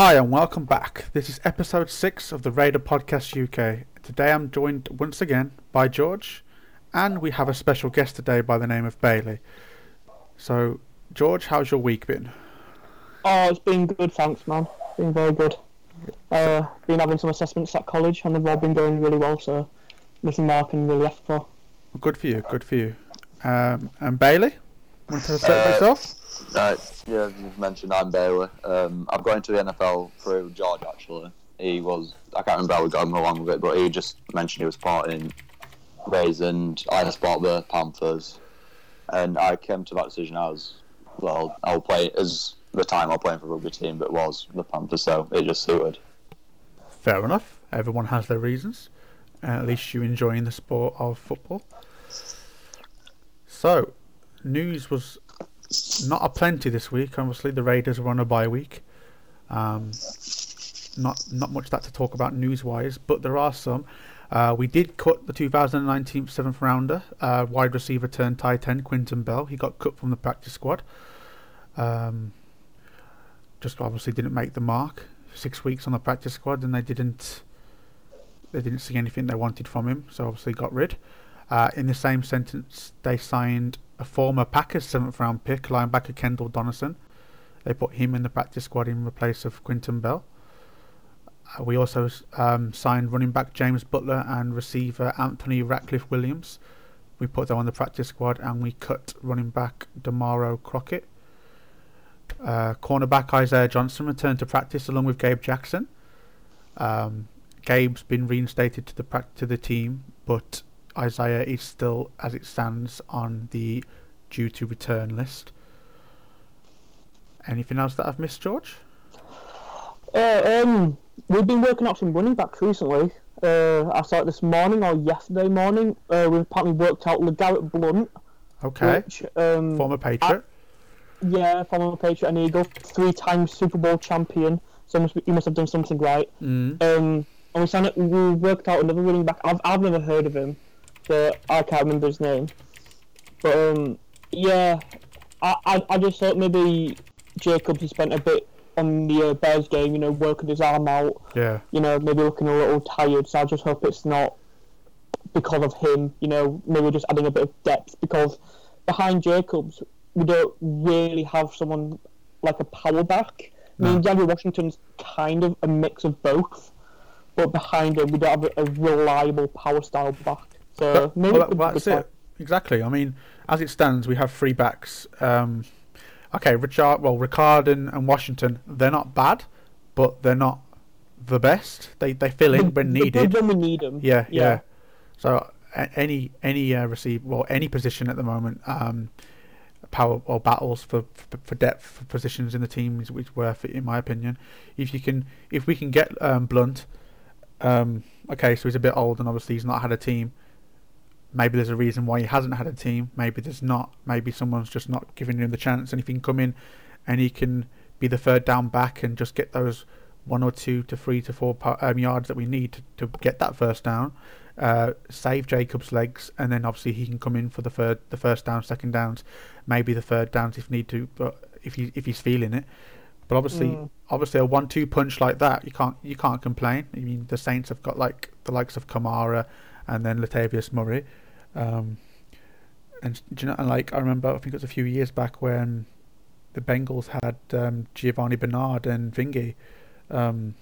Hi and welcome back. This is episode 6 of the Raider Podcast UK. Today I'm joined once again by George, and we have a special guest today by the name of Bailey. So, George, how's your week been? Oh, it's been good, thanks, man. Been very good. Been having some assessments at college, and they've all been going really well, so nothing more I can really ask for. Good for you. And Bailey? Want to set yourself? Yeah, as you've mentioned, I'm Bailey. I've got into the NFL through George, actually. I can't remember how we got him along with it, but he just mentioned he was supporting Rays, and I support the Panthers. And I came to that decision I'll play as the time I was playing for a rugby team, but it was the Panthers, so it just suited. Fair enough. Everyone has their reasons. At least you're enjoying the sport of football. So, news was not a plenty this week. Obviously, the Raiders were on a bye week. Not much that to talk about news-wise, but there are some. We did cut the 2019 7th rounder, wide receiver turned tight end, Quinton Bell. He got cut from the practice squad. Just obviously didn't make the mark. 6 weeks on the practice squad, and they didn't see anything they wanted from him, so obviously got rid. In the same sentence, they signed a former Packers 7th round pick, linebacker Kendall Donerson. They put him in the practice squad in place of Quinton Bell. We also signed running back James Butler and receiver Anthony Ratcliffe Williams. We put them on the practice squad, and we cut running back DeMauro Crockett. Cornerback Isaiah Johnson returned to practice along with Gabe Jackson. Gabe's been reinstated to the team, but Isaiah is still, as it stands, on the due to return list. Anything else that I've missed, George? We've been working out some running backs recently. I saw it this morning or yesterday morning. We've apparently worked out LeGarrette Blount. Okay. Which, former Patriot. Former Patriot and Eagle. 3-time Super Bowl champion. So he must have done something right. Mm. We worked out another running back. I've never heard of him, but I can't remember his name. But I just thought maybe Jacobs has spent a bit on the Bears game, working his arm out. Yeah. Maybe looking a little tired. So I just hope it's not because of him. Maybe just adding a bit of depth, because behind Jacobs we don't really have someone like a power back. No. I mean, Jaguar Washington's kind of a mix of both. But behind him, we don't have a reliable power style back. So maybe that's it. Exactly. I mean, as it stands, we have 3 backs. Ricard and Washington, they're not bad, but they're not the best. They fill in when needed. When we need them. Yeah. So any position at the moment, power or battles for depth for positions in the team is worth it, in my opinion. If we can get Blount. So he's a bit old, and obviously he's not had a team. Maybe there's a reason why he hasn't had a team. Maybe there's not. Maybe someone's just not giving him the chance, and if he can come in and he can be the third down back and just get those 1 or 2 to 3 to 4 yards that we need to get that first down, save Jacob's legs, and then obviously he can come in for the first down, second downs, maybe the third downs if need to, but if he's feeling it. But obviously, a 1-2 punch like that, you can't complain. I mean, the Saints have got like the likes of Kamara, and then Latavius Murray, and I remember, I think it was a few years back when the Bengals had Giovanni Bernard and Vingy. I can't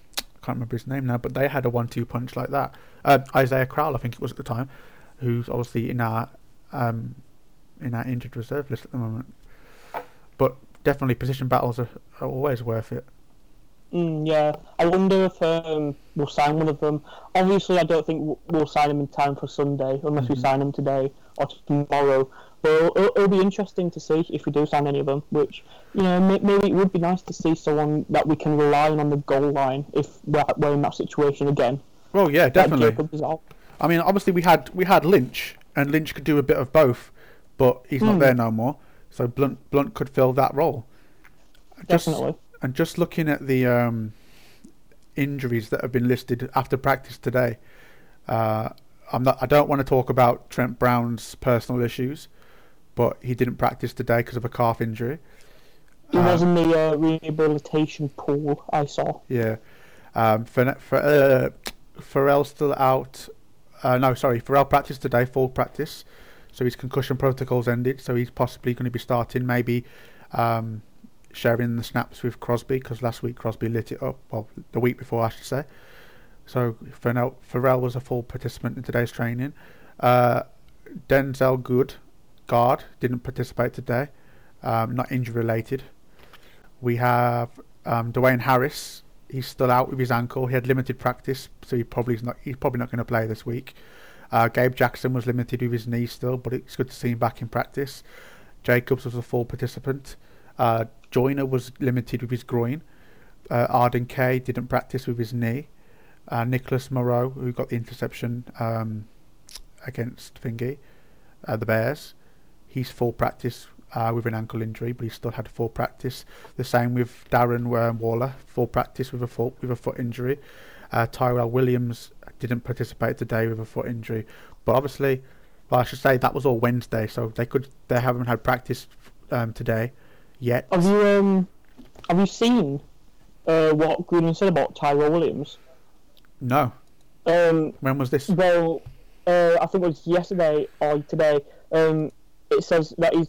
remember his name now, but they had a 1-2 punch like that. Isaiah Crowell, I think it was at the time, who's obviously in our injured reserve list at the moment, but. Definitely, position battles are always worth it. Yeah, I wonder if we'll sign one of them. Obviously, I don't think we'll sign him in time for Sunday, unless we sign him today or tomorrow. But it'll be interesting to see if we do sign any of them. Which maybe it would be nice to see someone that we can rely on the goal line if we're in that situation again. Well, yeah, definitely. I mean, obviously we had Lynch, and Lynch could do a bit of both, but he's not there no more. So Blount could fill that role. Definitely. Just looking at the injuries that have been listed after practice today, I don't want to talk about Trent Brown's personal issues, but he didn't practice today because of a calf injury. He was in the rehabilitation pool, I saw. Yeah. Pharrell's still out. Pharrell practiced today, full practice. So his concussion protocol's ended. So he's possibly going to be starting, maybe sharing the snaps with Crosby, because last week Crosby lit it up. Well, the week before, I should say. So Pharrell was a full participant in today's training. Denzel Good, guard, didn't participate today. Not injury related. We have Dwayne Harris. He's still out with his ankle. He had limited practice, so he's probably not going to play this week. Gabe Jackson was limited with his knee still, but it's good to see him back in practice. Jacobs was a full participant. Joyner was limited with his groin. Arden Kay didn't practice with his knee. Nicholas Morrow, who got the interception against Thingy, the Bears, he's full practice with an ankle injury, but he still had full practice. The same with Darren Waller, full practice with a foot injury. Tyrell Williams didn't participate today with a foot injury, but obviously, well, I should say that was all Wednesday, so they haven't had practice today yet. Have you seen what Gruden said about Tyrell Williams? No. When was this? Well, I think it was yesterday or today. It says that he's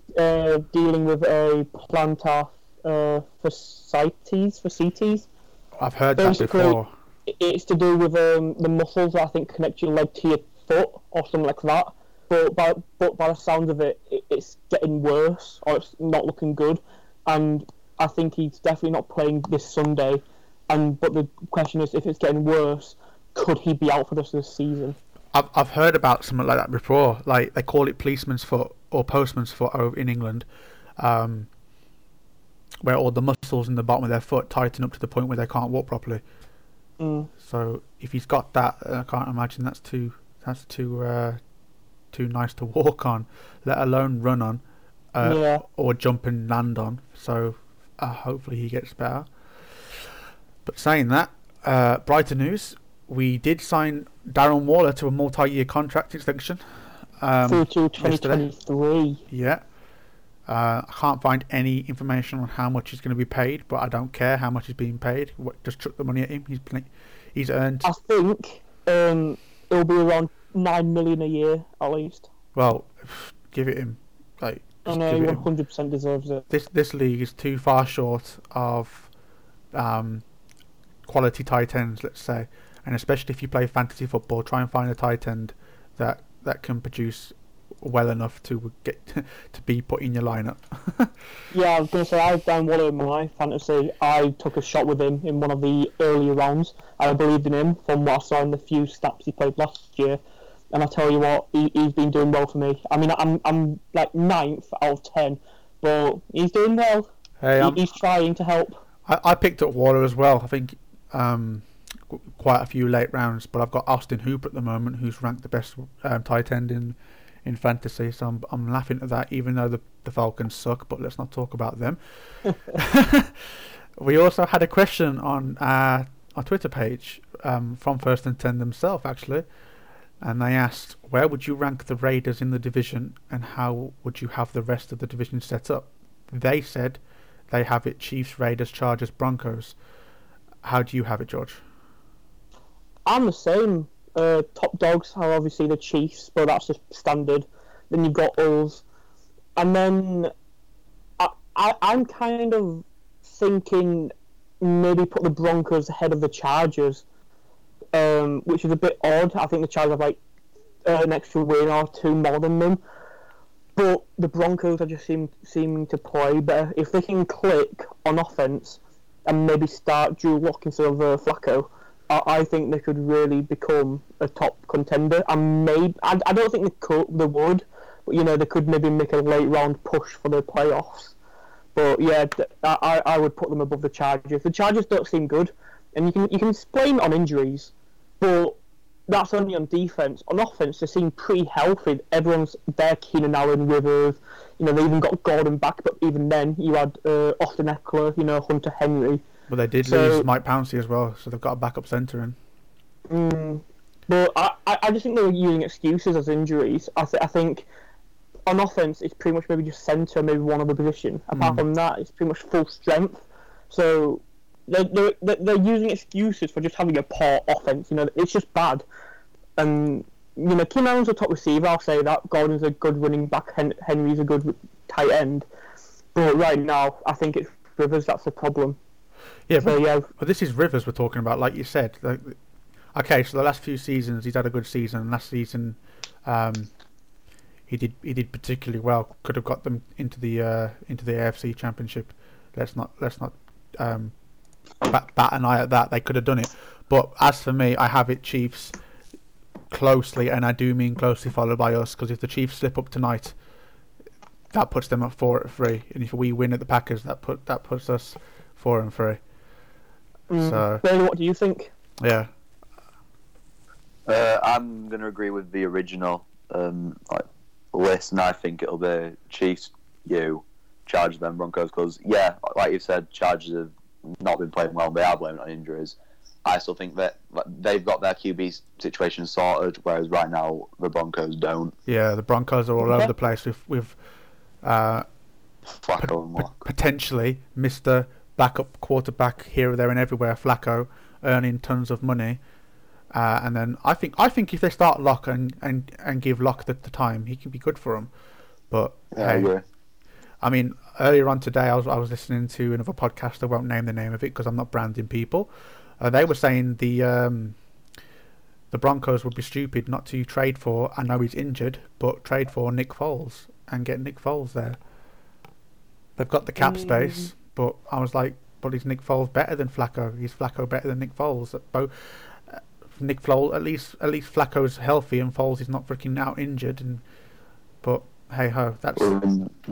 dealing with a plantar fasciitis. I've heard that before. It's to do with the muscles that I think connect your leg to your foot or something like that. But by the sound of it, it's getting worse, or it's not looking good. And I think he's definitely not playing this Sunday. But the question is, if it's getting worse, could he be out for the rest of the season? I've heard about something like that before. Like, they call it policeman's foot or postman's foot over in England, where all the muscles in the bottom of their foot tighten up to the point where they can't walk properly. Mm. So if he's got that, I can't imagine that's too nice to walk on, let alone run on, or jump and land on. So hopefully he gets better. But saying that, brighter news, we did sign Darren Waller to a multi-year contract extension. Through to 2023. Yeah. I can't find any information on how much he's going to be paid, but I don't care how much he's being paid. Just chuck the money at him. He's earned... I think it'll be around $9 million a year, at least. Well, give it him. He 100% deserves it. This league is too far short of... quality tight ends, let's say, and especially if you play fantasy football, try and find a tight end that can produce well enough to get to be put in your lineup. Yeah, I was going to say, I've done Waller in my fantasy. I took a shot with him in one of the earlier rounds. I believed in him from what I saw in the few snaps he played last year, and I tell you what, he's been doing well for me. I mean, I'm like 9th out of 10, but he's doing well. Hey, he's trying to help. I picked up Waller as well. I think. Quite a few late rounds, but I've got Austin Hooper at the moment, who's ranked the best tight end in fantasy, so I'm laughing at that, even though the Falcons suck, but let's not talk about them. We also had a question on our Twitter page from First and Ten themselves, actually, and they asked, where would you rank the Raiders in the division and how would you have the rest of the division set up? They said they have it Chiefs, Raiders, Chargers, Broncos. How do you have it, George? I'm the same. Top dogs are obviously the Chiefs, but that's just standard. Then you've got us. And then I'm kind of thinking maybe put the Broncos ahead of the Chargers, which is a bit odd. I think the Chargers have like an extra win or two more than them. But the Broncos are just seeming to play better. If they can click on offense... and maybe start Drew Lock instead of Flacco, I think they could really become a top contender. And maybe I don't think they would, but they could maybe make a late round push for the playoffs. But yeah, I would put them above the Chargers. The Chargers don't seem good, and you can blame it on injuries, but that's only on defense. On offense, they seem pretty healthy. Everyone's there. Keenan Allen, Rivers. They even got Gordon back, but even then, you had Austin Eckler, Hunter Henry. But they did lose Mike Pouncey as well, so they've got a backup centre in. But I just think they were using excuses as injuries. I think on offense, it's pretty much maybe just centre, maybe one other position. Apart from that, it's pretty much full strength. So they're using excuses for just having a poor offense. You know, it's just bad. And you know, Kim Allen's a top receiver. I'll say that. Gordon's a good running back. Henry's a good tight end. But right now, I think it's Rivers that's the problem. Yeah, so, but this is Rivers we're talking about, like you said. Like, okay, so the last few seasons he's had a good season. Last season, he did particularly well. Could have got them into the AFC Championship. Let's not bat an eye at that. They could have done it. But as for me, I have it Chiefs closely, and I do mean closely, followed by us. Because if the Chiefs slip up tonight, that puts them at 4-3, and if we win at the Packers, that puts us 4-3. So, Bailey, what do you think? Yeah, I'm going to agree with the original list, and I think it'll be Chiefs, you, Chargers, then Broncos. Because yeah, like you said, Chargers have not been playing well, and they are blaming it on injuries. I still think that they've got their QB situation sorted, whereas right now the Broncos don't. Yeah, the Broncos are all over the place with Flacco and Waller. Potentially Mr. backup quarterback here, there, and everywhere, Flacco, earning tons of money. And then I think if they start Locke and give Locke the time, he can be good for them. But yeah, hey, I mean, earlier on today, I was listening to another podcast. I won't name the name of it because I'm not branding people. They were saying the Broncos would be stupid not to trade for, I know he's injured, but trade for Nick Foles and get Nick Foles there. They've got the cap space, but I was like, but is Nick Foles better than Flacco? Is Flacco better than Nick Foles? Nick Foles, at least Flacco's healthy and Foles is not freaking out injured. But hey ho, that's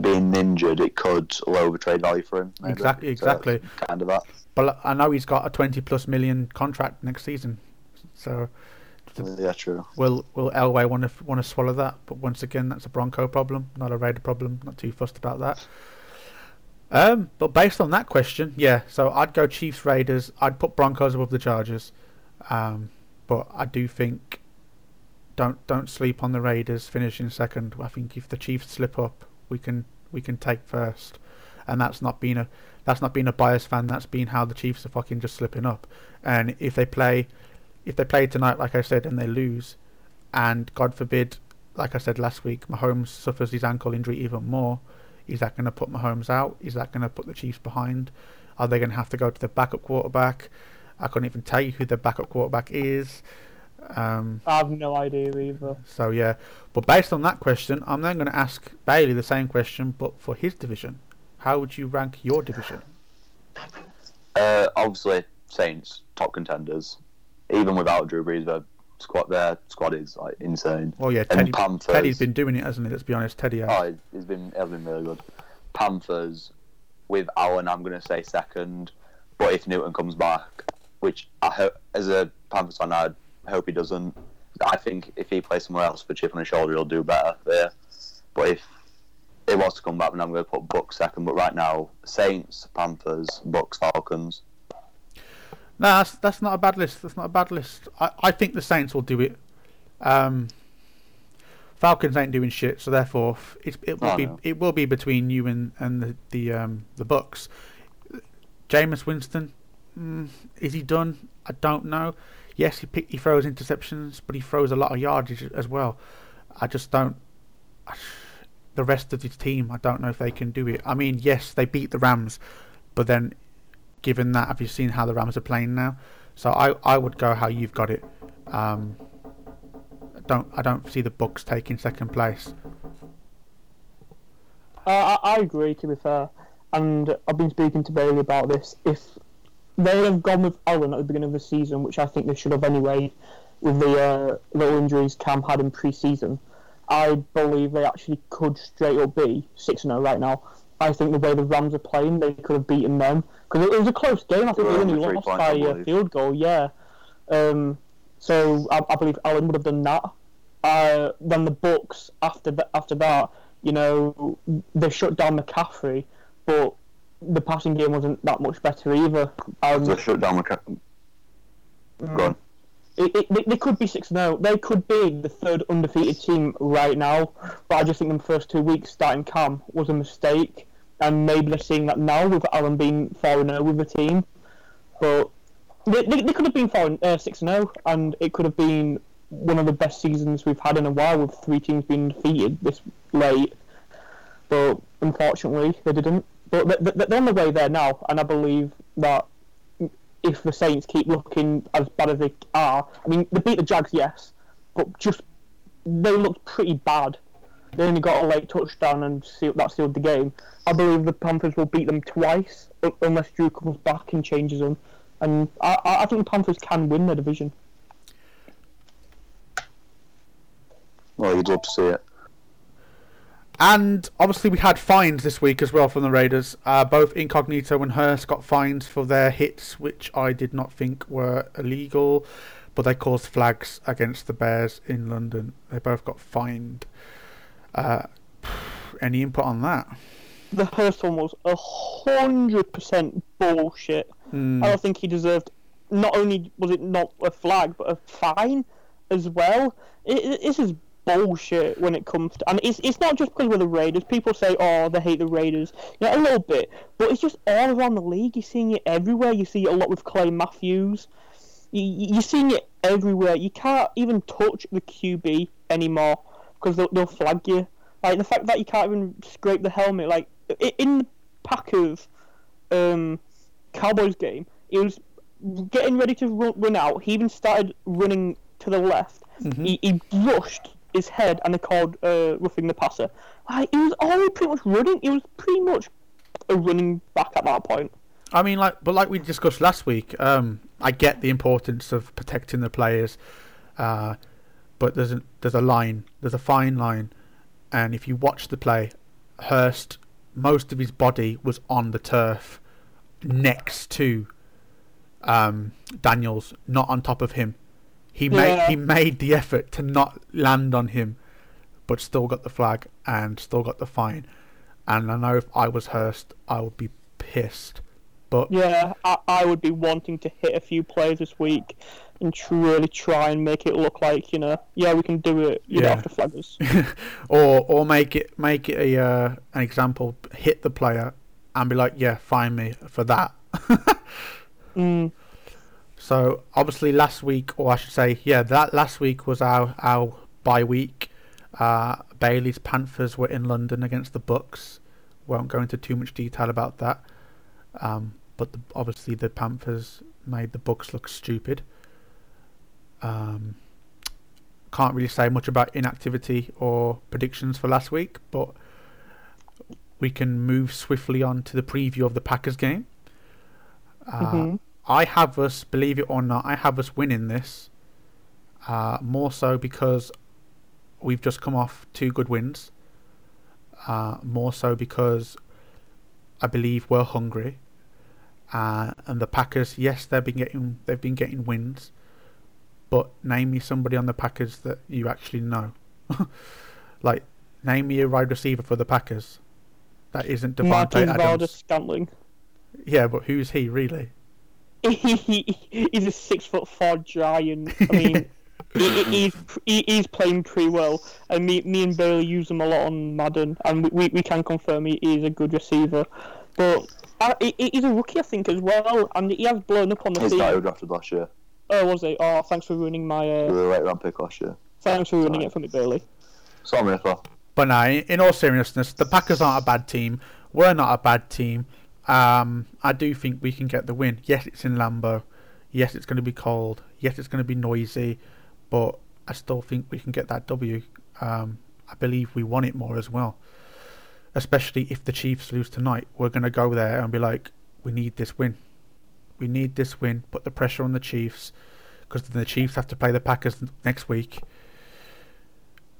being injured. It could lower trade value for him. Maybe. Exactly. So kind of that. But I know he's got a 20+ million contract next season, so yeah, true. Will Elway want to swallow that? But once again, that's a Bronco problem, not a Raider problem. Not too fussed about that. But based on that question, yeah. So I'd go Chiefs, Raiders. I'd put Broncos above the Chargers, but I do think don't sleep on the Raiders finishing second. I think if the Chiefs slip up, we can take first, and that's not being a biased fan. That's been how the Chiefs are fucking just slipping up. And if they play tonight, like I said, and they lose, and God forbid, like I said last week, Mahomes suffers his ankle injury even more, is that going to put Mahomes out? Is that going to put the Chiefs behind? Are they going to have to go to the backup quarterback? I couldn't even tell you who the backup quarterback is. I have no idea either. So yeah, but based on that question, I'm then going to ask Bailey the same question, but for his division. How would you rank your division? Obviously, Saints, top contenders. Even without Drew Brees, their squad is like insane. Oh yeah, and Teddy's been doing it, hasn't he? Let's be honest, Teddy has. Oh, he's been really good. Panthers, with Allen, I'm going to say second. But if Newton comes back, which I hope, as a Panthers fan, I hope he doesn't. I think if he plays somewhere else for chip on his shoulder, he'll do better there. But if it was to come back, and I'm going to put Bucks second, but right now, Saints, Panthers, Bucks, Falcons. No, that's not a bad list. That's not a bad list. I think the Saints will do it. Falcons ain't doing shit, so therefore it will be between you and the Bucks. Jameis Winston, is he done? I don't know. Yes, he throws interceptions, but he throws a lot of yardage as well. I just don't. The rest of his team, I don't know if they can do it. I mean, yes, they beat the Rams, but then given that, have you seen how the Rams are playing now? So I would go how you've got it. I don't see the Bucs taking second place. I agree, to be fair, and I've been speaking to Bailey about this. If they have gone with Allen at the beginning of the season, which I think they should have anyway, with the little injuries Cam had in pre-season, I believe they actually could straight up be 6-0 right now. I think the way the Rams are playing, they could have beaten them. Because it was a close game. I think they only lost by a field goal, yeah. So I believe Allen would have done that. Then the Bucks, after that, you know, they shut down McCaffrey, but the passing game wasn't that much better either. They shut down McCaffrey. Go on. They could be 6-0. They could be the third undefeated team right now. But I just think the first 2 weeks starting Cam was a mistake. And maybe they're seeing that now with Allen being 4-0 with the team. But they could have been 6-0. And it could have been one of the best seasons we've had in a while with three teams being defeated this late. But unfortunately, they didn't. But they're on the way there now. And I believe that if the Saints keep looking as bad as they are, I mean, they beat the Jags, yes, but just they looked pretty bad. They only got a late touchdown and that sealed the game. I believe the Panthers will beat them twice unless Drew comes back and changes them. And I think the Panthers can win their division. Well, you'd love to see it. And obviously we had fines this week as well from the Raiders. Both Incognito and Hurst got fines for their hits, which I did not think were illegal, but they caused flags against the Bears in London. They both got fined. Any input on that? The Hurst one was 100% bullshit. I don't think he deserved, not only was it not a flag, but a fine as well. This is bullshit when it comes to, and it's not just because we're the Raiders. People say, oh, they hate the Raiders, you know, a little bit, but it's just all around the league. You're seeing it everywhere. You see it a lot with Clay Matthews. You're seeing it everywhere. You can't even touch the QB anymore because they'll flag you. Like the fact that you can't even scrape the helmet, like in the Packers Cowboys game, he was getting ready to run out. He even started running to the left. Mm-hmm. He rushed his head and they called roughing the passer. Like, he was already pretty much running. He was pretty much a running back at that point. I mean, like we discussed last week, I get the importance of protecting the players, but there's a line, there's a fine line, and if you watch the play, Hurst, most of his body was on the turf next to Daniels, not on top of him. He made the effort to not land on him, but still got the flag and still got the fine. And I know if I was Hurst, I would be pissed. But yeah, I would be wanting to hit a few players this week and really try and make it look like, you know, yeah, we can do it. You don't have to flag us. or make it a an example. Hit the player and be like, yeah, fine me for that. So obviously last week, or I should say, yeah, that last week was our bye week. Bailey's Panthers were in London against the Bucks. Won't go into too much detail about that. But obviously the Panthers made the Bucks look stupid. Can't really say much about inactivity or predictions for last week, but we can move swiftly on to the preview of the Packers game. I have us, believe it or not, I have us winning this. More so because we've just come off two good wins. More so because I believe we're hungry. And the Packers, yes, they've been getting wins, but name me somebody on the Packers that you actually know. Like, name me a wide receiver for the Packers that isn't Devontae Adams. Martin Scantling. Yeah, but who's he really? He's a 6'4" giant. I mean, he's playing pretty well. And me and Bailey use him a lot on Madden, and we can confirm he is a good receiver. But he's a rookie, I think, as well, and he has blown up on the field. He was drafted last year. Oh, was he? Oh, thanks for ruining my. We were a late round pick last year. Thanks for ruining it for me, Bailey. Sorry, Nicola. But no, in all seriousness, the Packers aren't a bad team. We're not a bad team. I do think we can get the win. Yes, it's in Lambeau. Yes, it's going to be cold. Yes, it's going to be noisy. But I still think we can get that W. I believe we want it more as well. Especially if the Chiefs lose tonight. We're going to go there and be like, we need this win. We need this win. Put the pressure on the Chiefs. Because then the Chiefs have to play the Packers next week.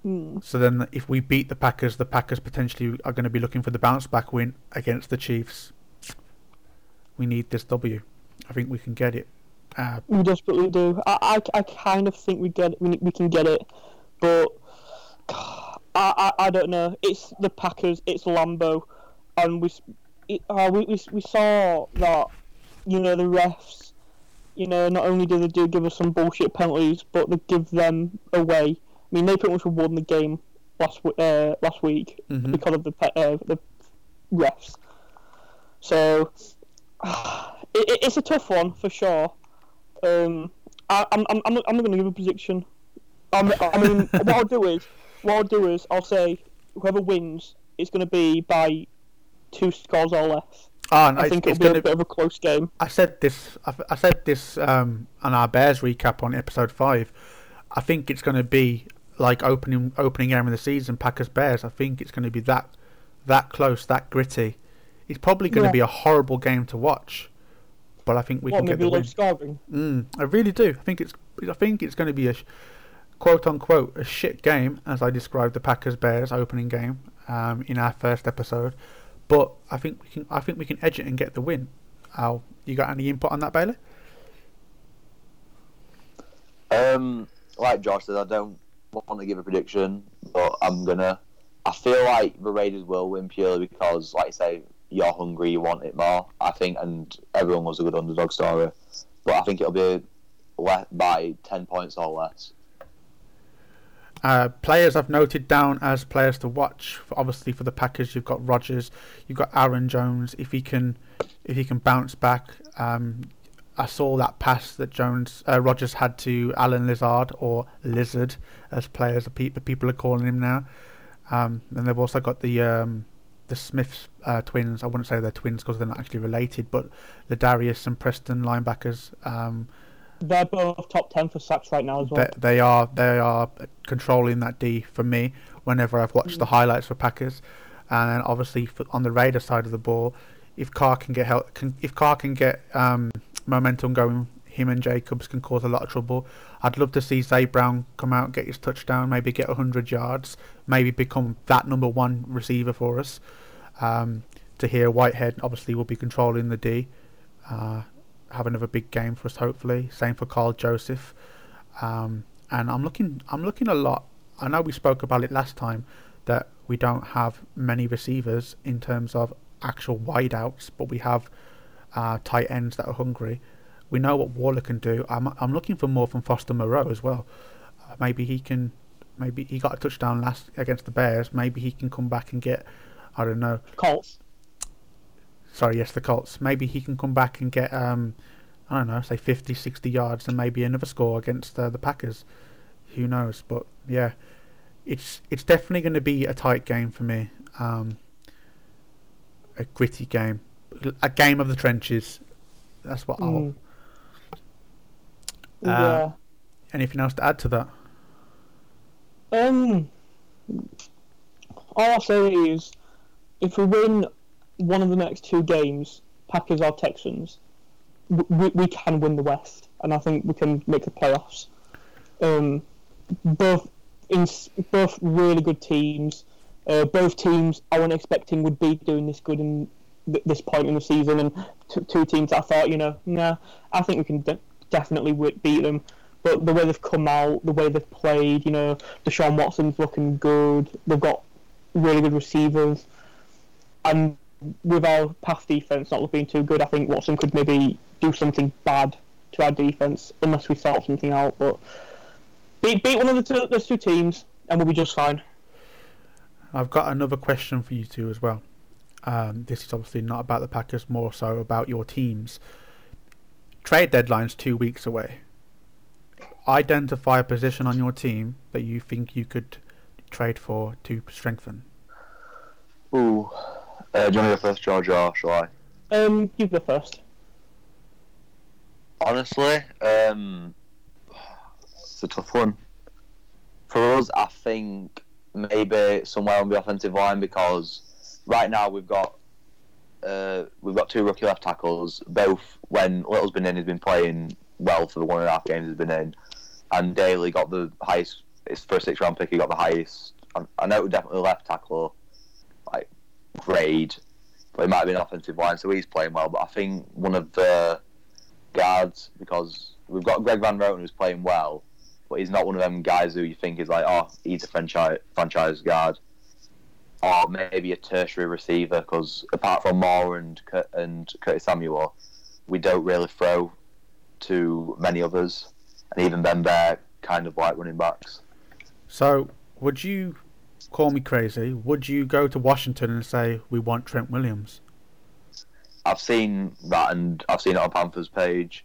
So then if we beat the Packers potentially are going to be looking for the bounce back win against the Chiefs. We need this W. I think we can get it. We desperately do. I kind of think we can get it, but I don't know. It's the Packers. It's Lambeau, and we saw that, you know, the refs you know, not only do they give us some bullshit penalties, but they give them away. I mean, they pretty much won the game last week because of the refs. So it's a tough one for sure. I'm not going to give a prediction. I mean, what I'll do is I'll say whoever wins is going to be by 2 scores or less. Oh, no, I think it'll be a bit of a close game. I said this on our Bears recap on episode 5. I think it's going to be like opening game of the season, Packers Bears. I think it's going to be that close, that gritty. It's probably going to be a horrible game to watch, but I think we can get the win. Scoring? I really do. I think it's going to be a quote unquote a shit game, as I described the Packers Bears opening game in our first episode. But I think we can edge it and get the win. Al, you got any input on that, Bailey? Like Josh said, I don't want to give a prediction, but I'm gonna. I feel like the Raiders will win purely because, like I say, you're hungry, you want it more. I think, and everyone loves a good underdog story, but I think it'll be by 10 points or less. Players I've noted down as players to watch. Obviously, for the Packers, you've got Rodgers, you've got Aaron Jones. If he can bounce back, I saw that pass that Rodgers had to Alan Lazard, or Lizard, as players the people are calling him now. And they've also got the Smiths twins. I wouldn't say they're twins because they're not actually related, but the Darius and Preston linebackers. They're both top 10 for sacks right now as well. They are controlling that D for me whenever I've watched the highlights for Packers. And then obviously on the Raiders side of the ball, if Carr can get momentum going, him and Jacobs can cause a lot of trouble. I'd love to see Zach Brown come out, get his touchdown, maybe get 100 yards, maybe become that number 1 receiver for us. Tahir Whitehead obviously will be controlling the D. Have another big game for us, hopefully. Same for Karl Joseph. And I'm looking a lot. I know we spoke about it last time that we don't have many receivers in terms of actual wideouts, but we have tight ends that are hungry. We know what Waller can do. I'm looking for more from Foster Moreau as well. Maybe he got a touchdown last against the Bears. Maybe he can come back and get, I don't know. Colts. Sorry, yes, the Colts. Maybe he can come back and get, I don't know, say 50, 60 yards and maybe another score against the Packers. Who knows? But, yeah, it's definitely going to be a tight game for me. A gritty game. A game of the trenches. That's what I'll... yeah. Anything else to add to that? All I'll say is, if we win one of the next 2 games, Packers or Texans, we can win the West, and I think we can make the playoffs. Both really good teams. Both teams I wasn't expecting would be doing this good in this point in the season, and two teams that I thought, I think we can definitely beat them. But the way they've come out, the way they've played, Deshaun Watson's looking good. They've got really good receivers, and with our pass defence not looking too good, I think Watson could maybe do something bad to our defence unless we sort something out. But beat one of those 2 teams and we'll be just fine. I've got another question for you two as well. This is obviously not about the Packers, more so about your teams. Trade deadline's 2 weeks away. Identify a position on your team that you think you could trade for to strengthen. Ooh. Do you want to go first, George, or shall I? You go first. Honestly, it's a tough one. For us, I think maybe somewhere on the offensive line, because right now we've got 2 rookie left tackles. Both, when Little's been in, he's been playing well for the 1.5 games he's been in, and Daly got the highest. His first 6th round pick, he got the highest. I know it was definitely left tackle, like, grade, but it might have been offensive line, so he's playing well. But I think one of the guards, because we've got Greg Van Roten who's playing well, but he's not one of them guys who you think is like, oh, he's a franchise guard, or maybe a tertiary receiver, because apart from Moore and Curtis Samuel, we don't really throw to many others, and even then they're kind of like running backs. So would you, call me crazy, would you go to Washington and say we want Trent Williams? I've seen that, and I've seen it on Panthers page.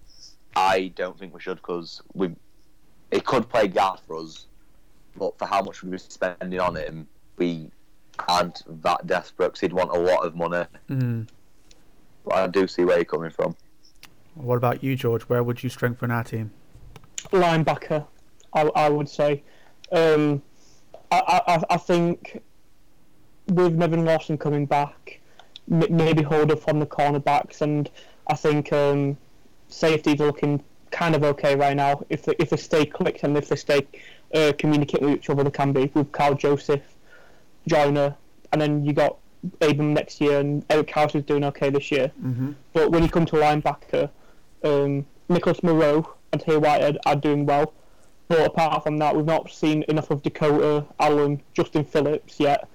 I don't think we should, because it could play guard for us, but for how much we were spending on him, we aren't that desperate, because he'd want a lot of money. Mm. But I do see where you're coming from. What about you, George? Where would you strengthen our team? Linebacker, I would say. I think with Nevin Lawson coming back, maybe hold up on the cornerbacks, and I think safeties are looking kind of okay right now. If they stay clicked and if they stay communicating with each other, they can be, with Karl Joseph, Joyner, and then you got Abram next year, and Eric House is doing okay this year. Mm-hmm. But when you come to linebacker, Nicholas Morrow and Tay Whitehead are doing well. But apart from that, we've not seen enough of Dakota Allen, Justin Phillips yet,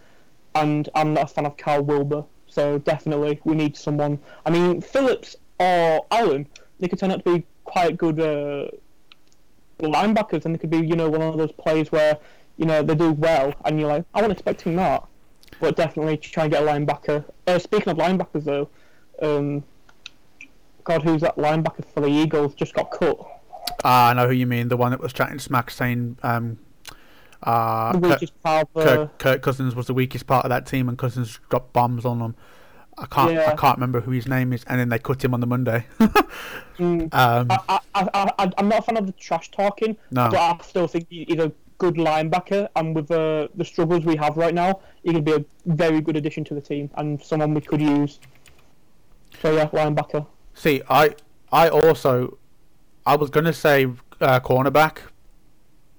and I'm not a fan of Kyle Wilbur, so definitely we need someone. I mean, Phillips or Allen, they could turn out to be quite good linebackers, and they could be, you know, one of those plays where, you know, they do well, and you're like, I wasn't expecting that. But definitely try and get a linebacker. Speaking of linebackers, though, who's that linebacker for the Eagles just got cut? I know who you mean, the one that was chatting smack saying Kirk Cousins was the weakest part of that team and Cousins dropped bombs on them. I can't remember who his name is, and then they cut him on the Monday. I'm not a fan of the trash talking, but I still think he's a good linebacker, and with the struggles we have right now, he could be a very good addition to the team and someone we could use. So yeah, linebacker. See, I was going to say cornerback,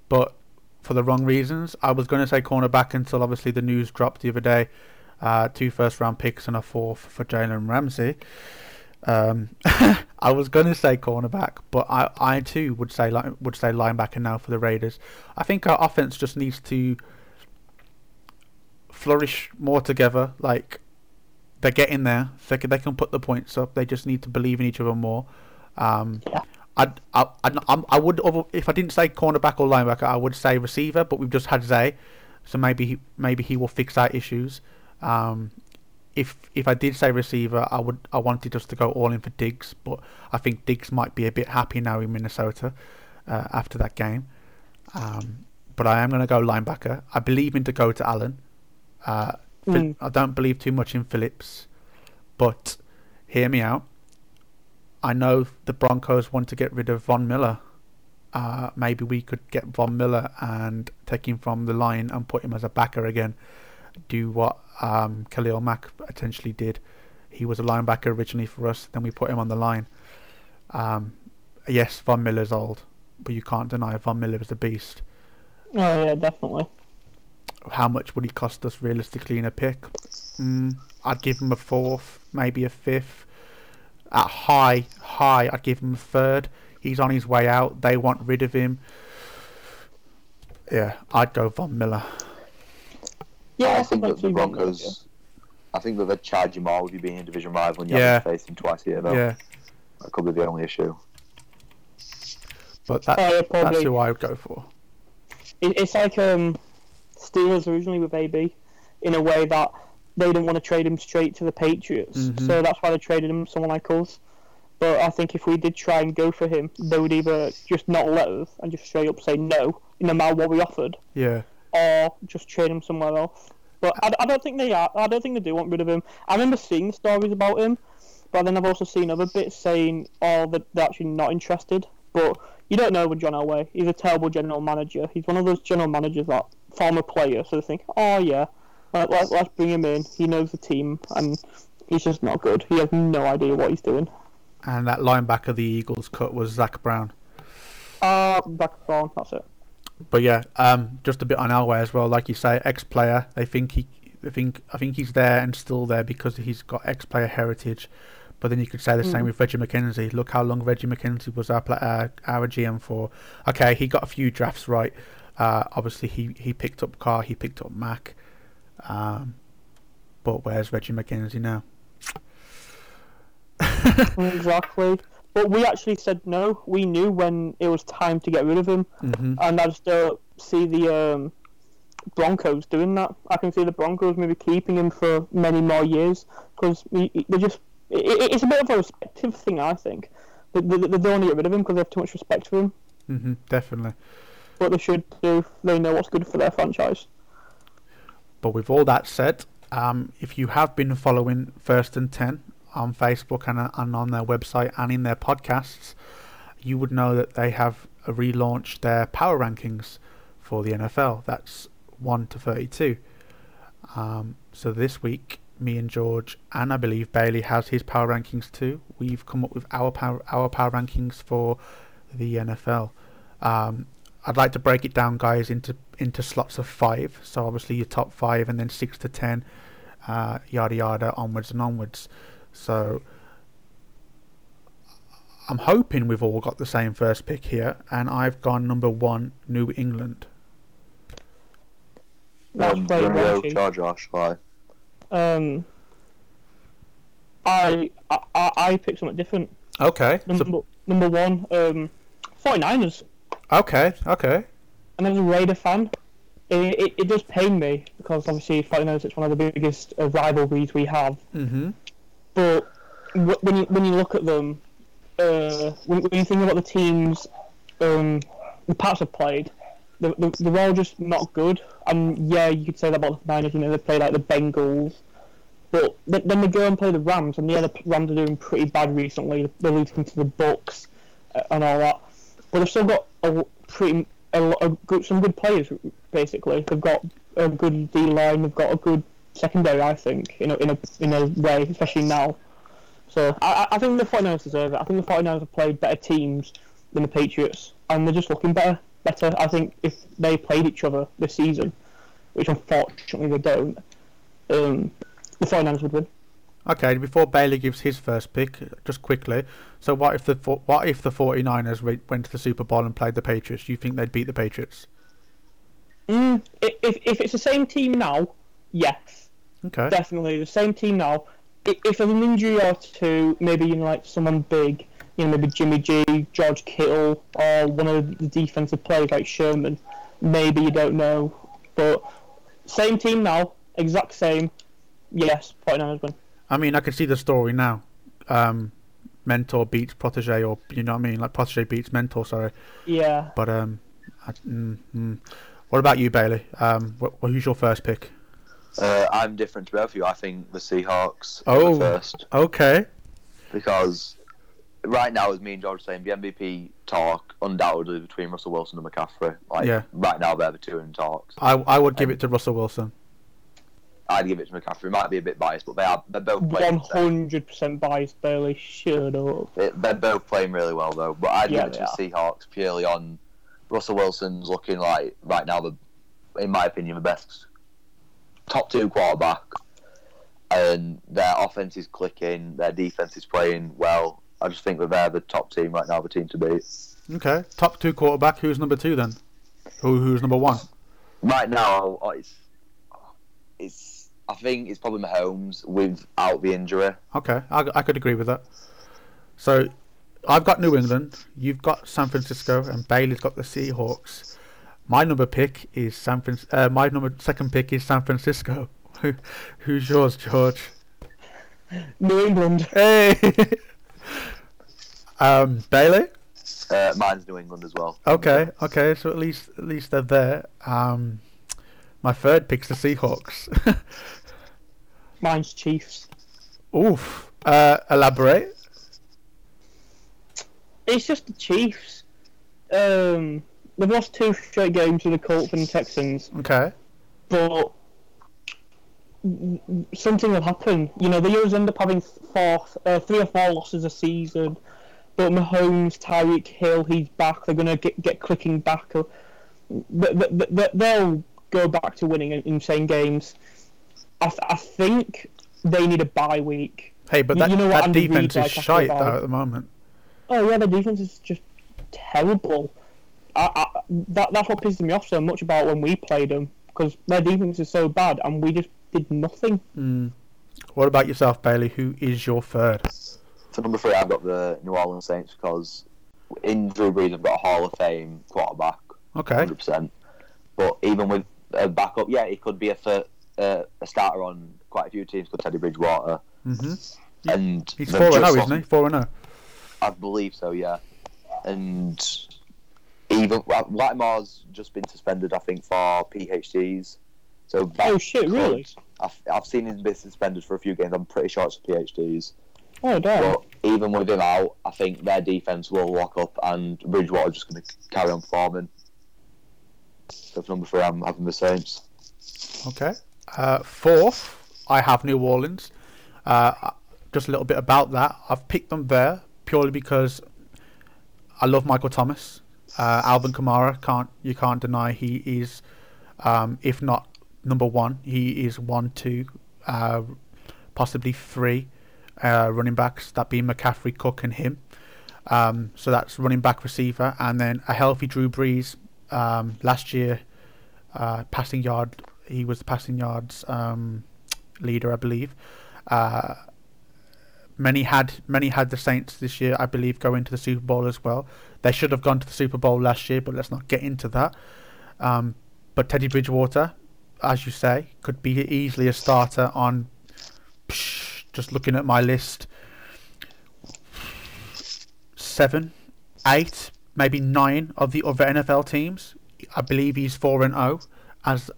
but for the wrong reasons. I was going to say cornerback until obviously the news dropped the other day. 2 first-round picks and a 4th for Jalen Ramsey. I was going to say cornerback, but I too would say linebacker now for the Raiders. I think our offense just needs to flourish more together. Like, they're getting there. They can put the points up. They just need to believe in each other more. Yeah. I would, if I didn't say cornerback or linebacker, I would say receiver, but we've just had Zay, so maybe he will fix our issues. If I did say receiver, I wanted us to go all in for Diggs, but I think Diggs might be a bit happy now in Minnesota after that game. But I am going to go linebacker. I believe in Dakota Allen. I don't believe too much in Phillips, but hear me out. I know the Broncos want to get rid of Von Miller. Maybe we could get Von Miller and take him from the line and put him as a backer again. Do what Khalil Mack potentially did. He was a linebacker originally for us, then we put him on the line. Yes, Von Miller's old, but you can't deny Von Miller was a beast. Oh yeah, definitely. How much would he cost us realistically in a pick? I'd give him a 4th, maybe a 5th. At high, I'd give him a 3rd. He's on his way out. They want rid of him. Yeah, I'd go Von Miller. Yeah, I think that the Broncos. Wrong, yeah. I think that they'd charge you more with you being a division rival, and you have to face him twice a year. Though. Yeah, that could be the only issue. But that's who I would go for. It's like Steelers originally with AB, in a way that they didn't want to trade him straight to the Patriots, so that's why they traded him someone like us. But I think if we did try and go for him, they would either just not let us and just straight up say no matter what we offered. Yeah. Or just trade him somewhere else. But I don't think they are. I don't think they do want rid of him. I remember seeing stories about him, but then I've also seen other bits saying, oh, that they're actually not interested. But you don't know with John Elway. He's a terrible general manager. He's one of those general managers that former player, so they think, oh yeah, let's bring him in. He knows the team, and he's just not good. He has no idea what he's doing. And that linebacker the Eagles cut was Zach Brown. Zach Brown, that's it. But yeah, just a bit on Elway as well. Like you say, ex-player. I think he's there and still there because he's got ex-player heritage. But then you could say the same with Reggie McKenzie. Look how long Reggie McKenzie was our GM for. Okay, he got a few drafts right. Obviously, he picked up Carr, he picked up Mack. But where's Reggie McKenzie now? Exactly. But we actually said no. We knew when it was time to get rid of him. Mm-hmm. And I just don't see the Broncos doing that. I can see the Broncos maybe keeping him for many more years, because it's a bit of a respective thing, I think. They don't want to get rid of him because they have too much respect for him. Mm-hmm, definitely. What they should do, they know what's good for their franchise. But with all that said, if you have been following First and Ten on Facebook and on their website and in their podcasts, you would know that they have relaunched their power rankings for the NFL. That's 1 to 32. So this week, me and George, and I believe Bailey has his power rankings too. We've come up with our power rankings for the NFL. I'd like to break it down, guys, into slots of 5. So obviously your top 5, and then 6 to 10, yada yada, onwards and onwards. So I'm hoping we've all got the same first pick here, and I've gone number 1, New England. That's very well, Chargers. I picked something different. Okay. Number 1, 49ers. Okay. And as a Raider fan, it does pain me, because obviously 49ers, it's one of the biggest rivalries we have. Mm-hmm. But when you look at them, when you think about the teams the Pats have played, they're all just not good. And yeah, you could say that about the Niners. You know, they play like the Bengals, but then they go and play the Rams, and yeah, the Rams are doing pretty bad recently. They're losing to the Bucks and all that, but they've still got some good players. Basically, they've got a good D line. They've got a good secondary, I think, in a way, especially now. So I think the 49ers deserve it. I think the 49ers have played better teams than the Patriots, and they're just looking better. I think if they played each other this season, which unfortunately they don't, the 49ers would win. Okay, before Bailey gives his first pick, just quickly, so what if the 49ers went to the Super Bowl and played the Patriots? Do you think they'd beat the Patriots? If it's the same team now, yes. Okay. Definitely the same team now. If there's an injury or two, maybe like someone big, maybe Jimmy G, George Kittle, or one of the defensive players like Sherman. Maybe, you don't know. But same team now, exact same. Yes, 49ers win. I mean, I can see the story now. Mentor beats protege, or you know what I mean? Like protege beats mentor, sorry. Yeah. But what about you, Bailey? Who's your first pick? I'm different to both of you. I think the Seahawks are first. Okay. Because right now, as me and George saying, the MVP talk undoubtedly between Russell Wilson and McCaffrey. Right now, they're the two in talks. I would give it to Russell Wilson. I'd give it to McCaffrey. Might be a bit biased, but they're both playing. 100% biased, Bailey. Shut up. They're both playing really well, though. But I'd give it to the Seahawks purely on Russell Wilson's looking like, right now, in my opinion, the best top 2 quarterback. And their offense is clicking. Their defense is playing well. I just think that they're the top team right now, the team to beat. Okay, top 2 quarterback. Who's number 2 then? Who's number 1? Right now, I think it's probably Mahomes without the injury. Okay, I could agree with that. So I've got New England, you've got San Francisco, and Bailey's got the Seahawks. My number pick is my number 2nd pick is San Francisco. Who's yours, George? New England. Hey. Bailey? Mine's New England as well. Okay, so at least they're there. My 3rd pick's the Seahawks. Mine's Chiefs. Oof. Elaborate? It's just the Chiefs. They've lost 2 straight games to the Colts and the Texans. Okay. But something will happen. They always end up having 3 or 4 losses a season. But Mahomes, Tyreek Hill, he's back. They're going to get clicking back. They'll go back to winning insane games. I think they need a bye week. Hey, but that defense is shite though at the moment. Oh yeah, their defense is just terrible. That's what pisses me off so much about when we played them, because their defense is so bad and we just did nothing. What about yourself, Bailey? Who is your 3rd? For number three, I've got the New Orleans Saints because in Drew Brees, I've got a Hall of Fame quarterback. Okay. 100%. But even with a backup, yeah, he could be a starter on quite a few teams, could Teddy Bridgewater. Mm-hmm. And he's 4-0, isn't he? 4-0. I believe so, yeah. And even Whitemore's just been suspended, I think, for PHDs. So oh shit! Could, really? I've seen him be suspended for a few games. I'm pretty sure it's for PHDs. Oh damn! But even with him out, I think their defense will lock up, and Bridgewater's just going to carry on performing. So for number three, I'm having the Saints. Okay. Fourth, I have New Orleans. Just a little bit about that. I've picked them there purely because I love Michael Thomas. Alvin Kamara can't deny he is, if not number one, he is 1, 2, possibly three running backs, that being McCaffrey, Cook, and him. So that's running back, receiver, and then a healthy Drew Brees. Last year, he was the passing yards leader, I believe. Many had the Saints this year, I believe, go into the Super Bowl as well. They should have gone to the Super Bowl last year, but let's not get into that. But Teddy Bridgewater, as you say, could be easily a starter on... Just looking at my list, 7, 8, maybe 9 of the other NFL teams. I believe he's 4-0 as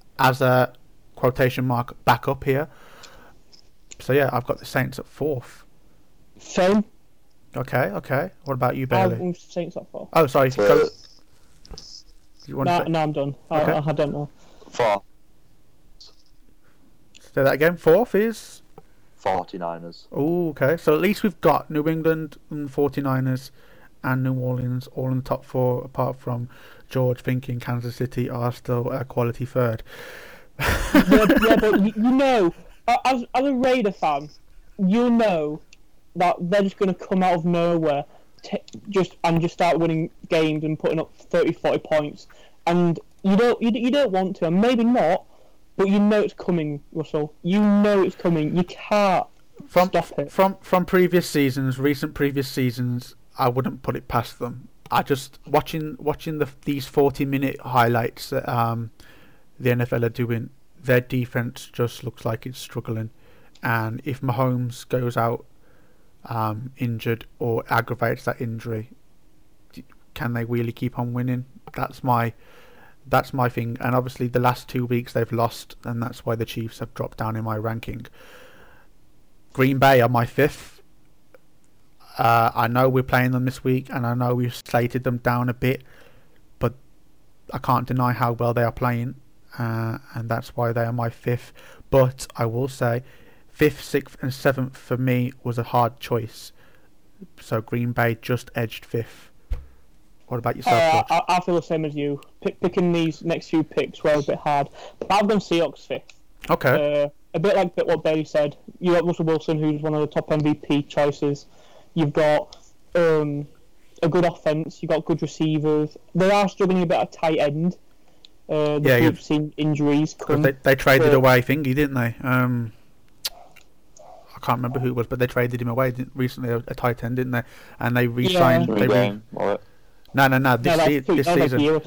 a quotation mark backup here. So yeah, I've got the Saints at 4th. Same. Okay. What about you, Bailey? I'm Saints at 4th. Oh, sorry. No, I'm done. Okay. I don't know. 4th. Say that again. 4th is 49ers. Oh, okay. So at least we've got New England and 49ers and New Orleans all in the top four, apart from George thinking Kansas City are still a quality third. yeah, but you know, as a Raider fan, you'll know that they're just going to come out of nowhere and just start winning games and putting up 30, 40 points. And you don't want to, and maybe not, but you know it's coming, Russell. You know it's coming. You can't stop it. From recent previous seasons, I wouldn't put it past them. I just watching these 40-minute highlights that the NFL are doing. Their defense just looks like it's struggling, and if Mahomes goes out injured or aggravates that injury, can they really keep on winning? That's my thing, and obviously the last 2 weeks they've lost, and that's why the Chiefs have dropped down in my ranking. Green Bay are my 5th. I know we're playing them this week, and I know we've slated them down a bit, but I can't deny how well they are playing, and that's why they are my 5th. But I will say, 5th, 6th, and 7th for me was a hard choice. So Green Bay just edged 5th. What about yourself, George? I feel the same as you. Picking these next few picks were a bit hard. But I've gone Seahawks 5th. Okay. A bit like what Bailey said. You've got Russell Wilson, who's one of the top MVP choices. You've got a good offense. You've got good receivers. They are struggling a bit at tight end. You've seen injuries come. They traded away Thingy, didn't they? I can't remember who it was, but they traded him away recently, a tight end, didn't they? And they re-signed... Yeah. No. This season,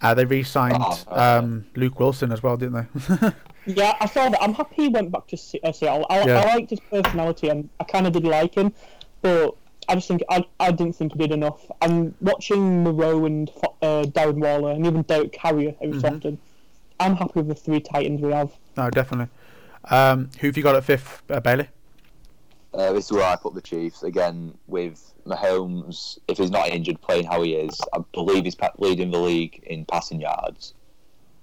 they re-signed Luke Wilson as well, didn't they? Yeah, I saw that. I'm happy he went back to Seattle. I liked his personality, and I kind of did like him, but I just think I didn't think he did enough. And watching Moreau and Darren Waller and even Derek Carrier every so often, I'm happy with the 3 tight ends we have. No, definitely. Who have you got at 5th, Bailey? This is where I put the Chiefs again with Mahomes. If he's not injured, playing how he is, I believe he's leading the league in passing yards,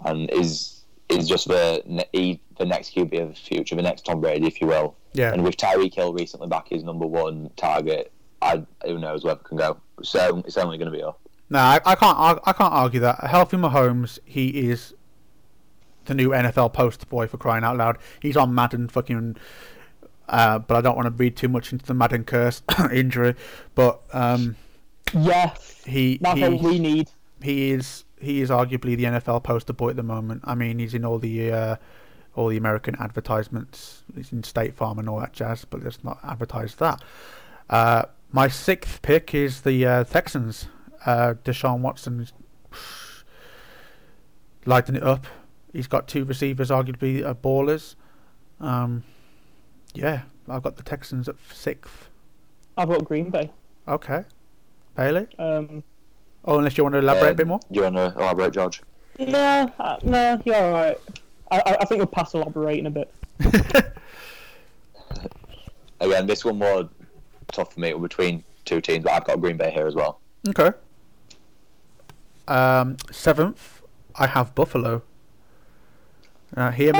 and is just the next QB of the future, the next Tom Brady, if you will. Yeah. And with Tyreek Hill recently back, his number one target, who knows where it can go. So it's only going to be up. No, I can't argue that. A healthy Mahomes, he is the new NFL poster boy, for crying out loud. He's on Madden fucking. But I don't want to read too much into the Madden curse injury. But that's what we need. He is arguably the NFL poster boy at the moment. I mean, he's in all the American advertisements. He's in State Farm and all that jazz. But let's not advertise that. My sixth pick is the Texans. Deshaun Watson's lighting it up. He's got two receivers, arguably ballers. Yeah, I've got the Texans at sixth. I've got Green Bay. Okay. Bailey? Unless you want to elaborate a bit more? You want to elaborate, George? No, you're alright. I think we'll pass elaborating a bit. Again, this one more tough for me between two teams, but I've got Green Bay here as well. Okay. Seventh, I have Buffalo. Hear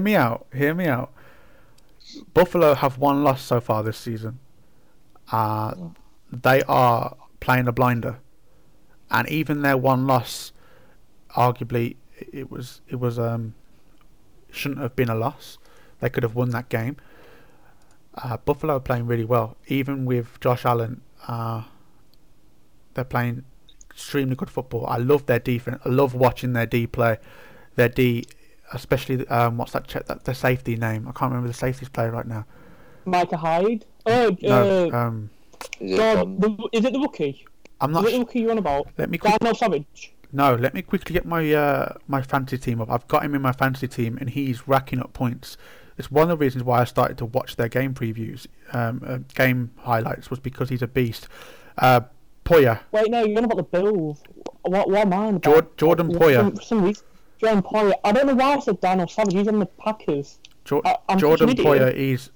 me out. Buffalo have one loss so far this season. They are playing a blinder, and even their one loss, arguably, it was shouldn't have been a loss. They could have won that game. Buffalo are playing really well, even with Josh Allen. They're playing extremely good football. I love their defense. I love watching their D play. Their D, especially the safety name? I can't remember the safety's player right now. Micah Hyde. Is it the rookie? I'm not. Is it the rookie you're on about? Darnell Savage. No, let me quickly get my my fantasy team up. I've got him in my fantasy team, and he's racking up points. It's one of the reasons why I started to watch their game previews, game highlights, was because he's a beast. Poyer. Wait, no, you're on about the Bills. What am I on about? Jordan Poyer. For some reason, Jordan Poyer. I don't know why I said Darnell Savage. He's on the Packers. Jordan Poyer is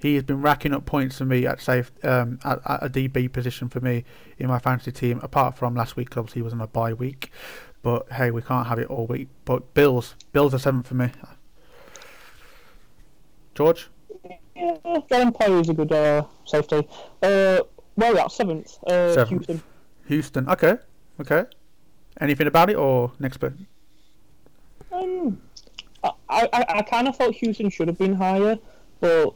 he has been racking up points for me at safe at a DB position for me in my fantasy team. Apart from last week, obviously he was on a bye week, but hey, we can't have it all week. But Bills are seventh for me. George, yeah, Darren Poyer is a good safety. Where are we at? Seventh. Houston. Okay. Anything about it or next bit? I kind of thought Houston should have been higher, but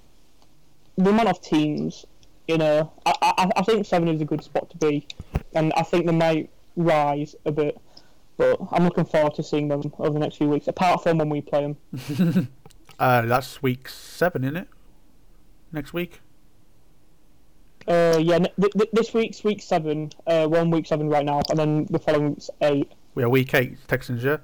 the amount of teams, I think seven is a good spot to be, and I think they might rise a bit, but I'm looking forward to seeing them over the next few weeks, apart from when we play them. That's week 7, isn't it? Next week? Yeah, this week's week 7. We're on week 7 right now, and then the following week's 8. We are week 8, Texans, yeah?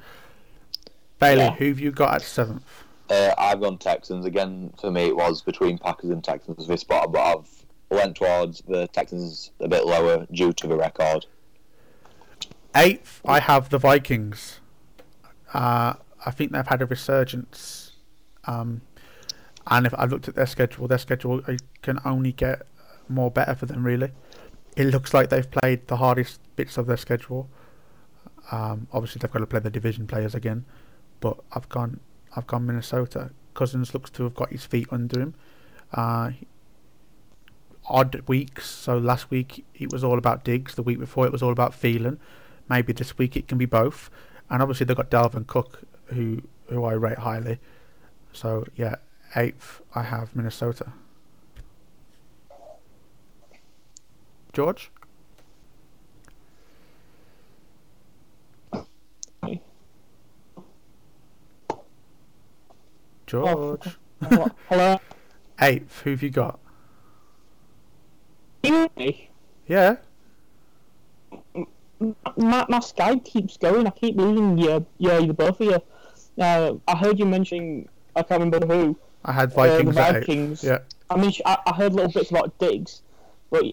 Bailey, who have you got at 7th? I've gone Texans. Again, for me, it was between Packers and Texans for this spot, but I've went towards the Texans a bit lower due to the record. 8th, I have the Vikings. I think they've had a resurgence. And if I looked at their schedule I can only get more better for them, really. It looks like they've played the hardest bits of their schedule. Obviously they've got to play the division players again, but I've gone Minnesota. Cousins looks to have got his feet under him. Odd weeks, so last week it was all about Diggs, the week before it was all about Phelan. Maybe this week it can be both, and obviously they've got Dalvin Cook who I rate highly. So, yeah, 8th, I have Minnesota. George? George? Oh, hello? 8th, who have you got? Yeah? My Skype keeps going. I keep losing you both of you. I heard you mentioning... I can't remember who. I had Vikings. Vikings. Yeah. I mean, I heard little bits about Diggs, but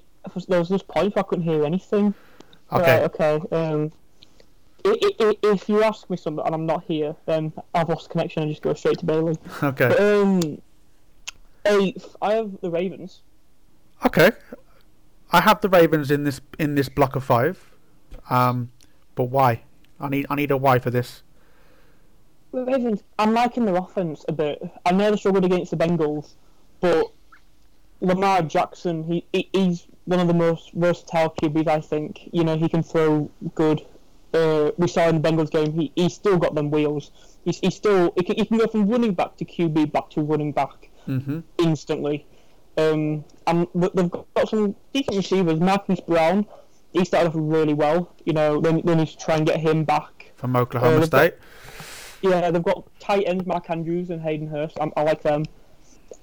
there was this point where I couldn't hear anything. Okay. If you ask me something and I'm not here, then I've lost connection and just go straight to Bailey. Okay. But, 8th, I have the Ravens. Okay. I have the Ravens in this block of 5. But why? I need a why for this. Ravens, I'm liking their offense a bit. I know they struggled against the Bengals, but Lamar Jackson, he's one of the most versatile QBs, I think. He can throw good. We saw in the Bengals game, he's still got them wheels. He can go from running back to QB back to running back instantly. They've got some decent receivers. Marcus Brown, he started off really well. They need to try and get him back from Oklahoma State. Yeah, they've got tight ends Mark Andrews and Hayden Hurst. I like them.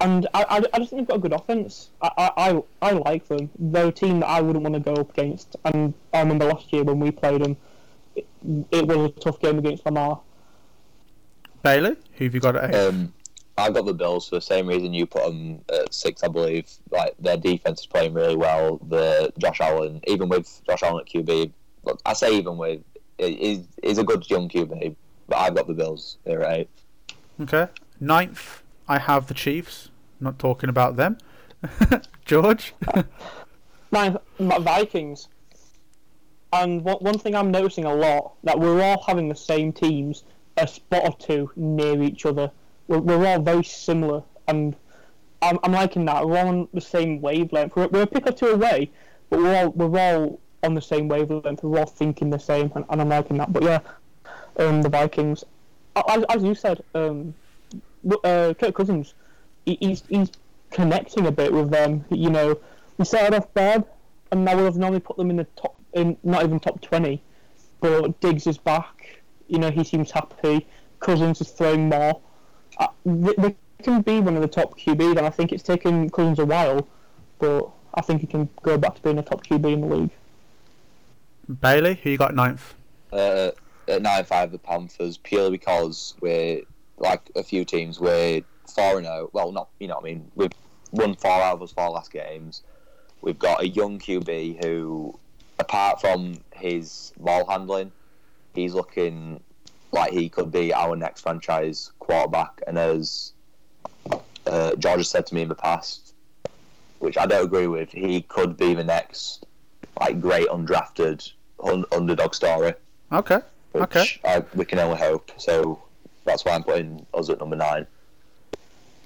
And I just think they've got a good offense. I like them. They're a team that I wouldn't want to go up against. And I remember last year when we played them, it was a tough game against Lamar. Bailey, who have you got at 8? I got the Bills for the same reason you put them at 6, I believe. Like, their defense is playing really well. The Josh Allen, even with Josh Allen at QB, look, I say even with, is a good young QB. But I've got the Bills here at 8. Okay, 9th. I have the Chiefs. I'm not talking about them. George? My Vikings. And one thing I'm noticing a lot, that we're all having the same teams, a spot or two near each other. We're all very similar, and I'm liking that. We're all on the same wavelength. We're a pick or two away, but we're all on the same wavelength. We're all thinking the same, and I'm liking that. But yeah, the Vikings. As you said, Kirk Cousins, he's connecting a bit with them. You know, we started off bad, and now we've normally put them in the top, in not even top 20. But Diggs is back. You know, he seems happy. Cousins is throwing more. They can be one of the top QBs, and I think it's taken Cousins a while, but I think he can go back to being a top QB in the league. Bailey, who you got 9th? At 9-5, the Panthers, purely because we're, like a few teams, we're 4-0. Well, not, you know what I mean? We've won 4 out of those 4 last games. We've got a young QB who, apart from his ball handling, he's looking like he could be our next franchise quarterback. And as George has said to me in the past, which I don't agree with, he could be the next like great undrafted underdog story. Okay. Which we can only hope. So that's why I'm putting us at number 9.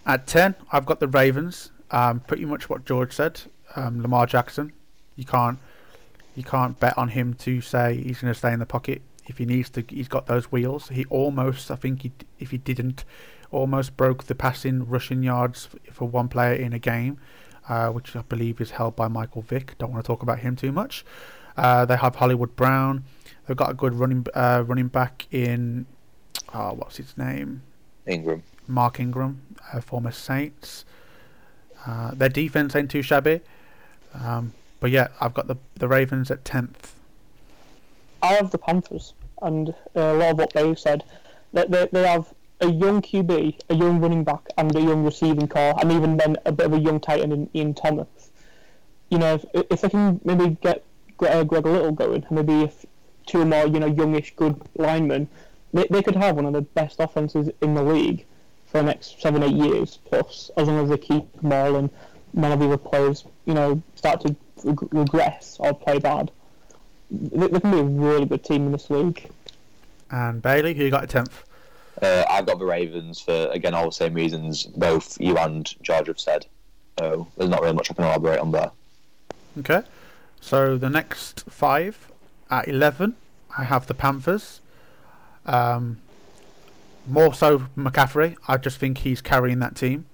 At 10, I've got the Ravens. Pretty much what George said. Lamar Jackson, you can't bet on him to say he's going to stay in the pocket. If he needs to, he's got those wheels. He almost, I think, almost broke the passing rushing yards for one player in a game, which I believe is held by Michael Vick. Don't want to talk about him too much. They have Hollywood Brown. They've got a good running back in. What's his name? Ingram. Mark Ingram, former Saints. Their defense ain't too shabby. But yeah, I've got the Ravens at 10th. I have the Panthers, and a lot of what they've said. They have a young QB, a young running back, and a young receiving core, and even then a bit of a young tight end in Ian Thomas. You know, if they can maybe get Greg Little going, maybe if two more, you know, youngish good linemen, they could have one of the best offenses in the league for the next 7-8 years plus, as long as they keep them all and none of the other players, you know, start to regress or play bad. They can be a really good team in this league. And Bailey, who you got at 10th? I've got the Ravens for, again, all the same reasons both you and George have said. So there's not really much I can elaborate on there. Okay. So the next 5, at 11, I have the Panthers. More so McCaffrey. I just think he's carrying that team.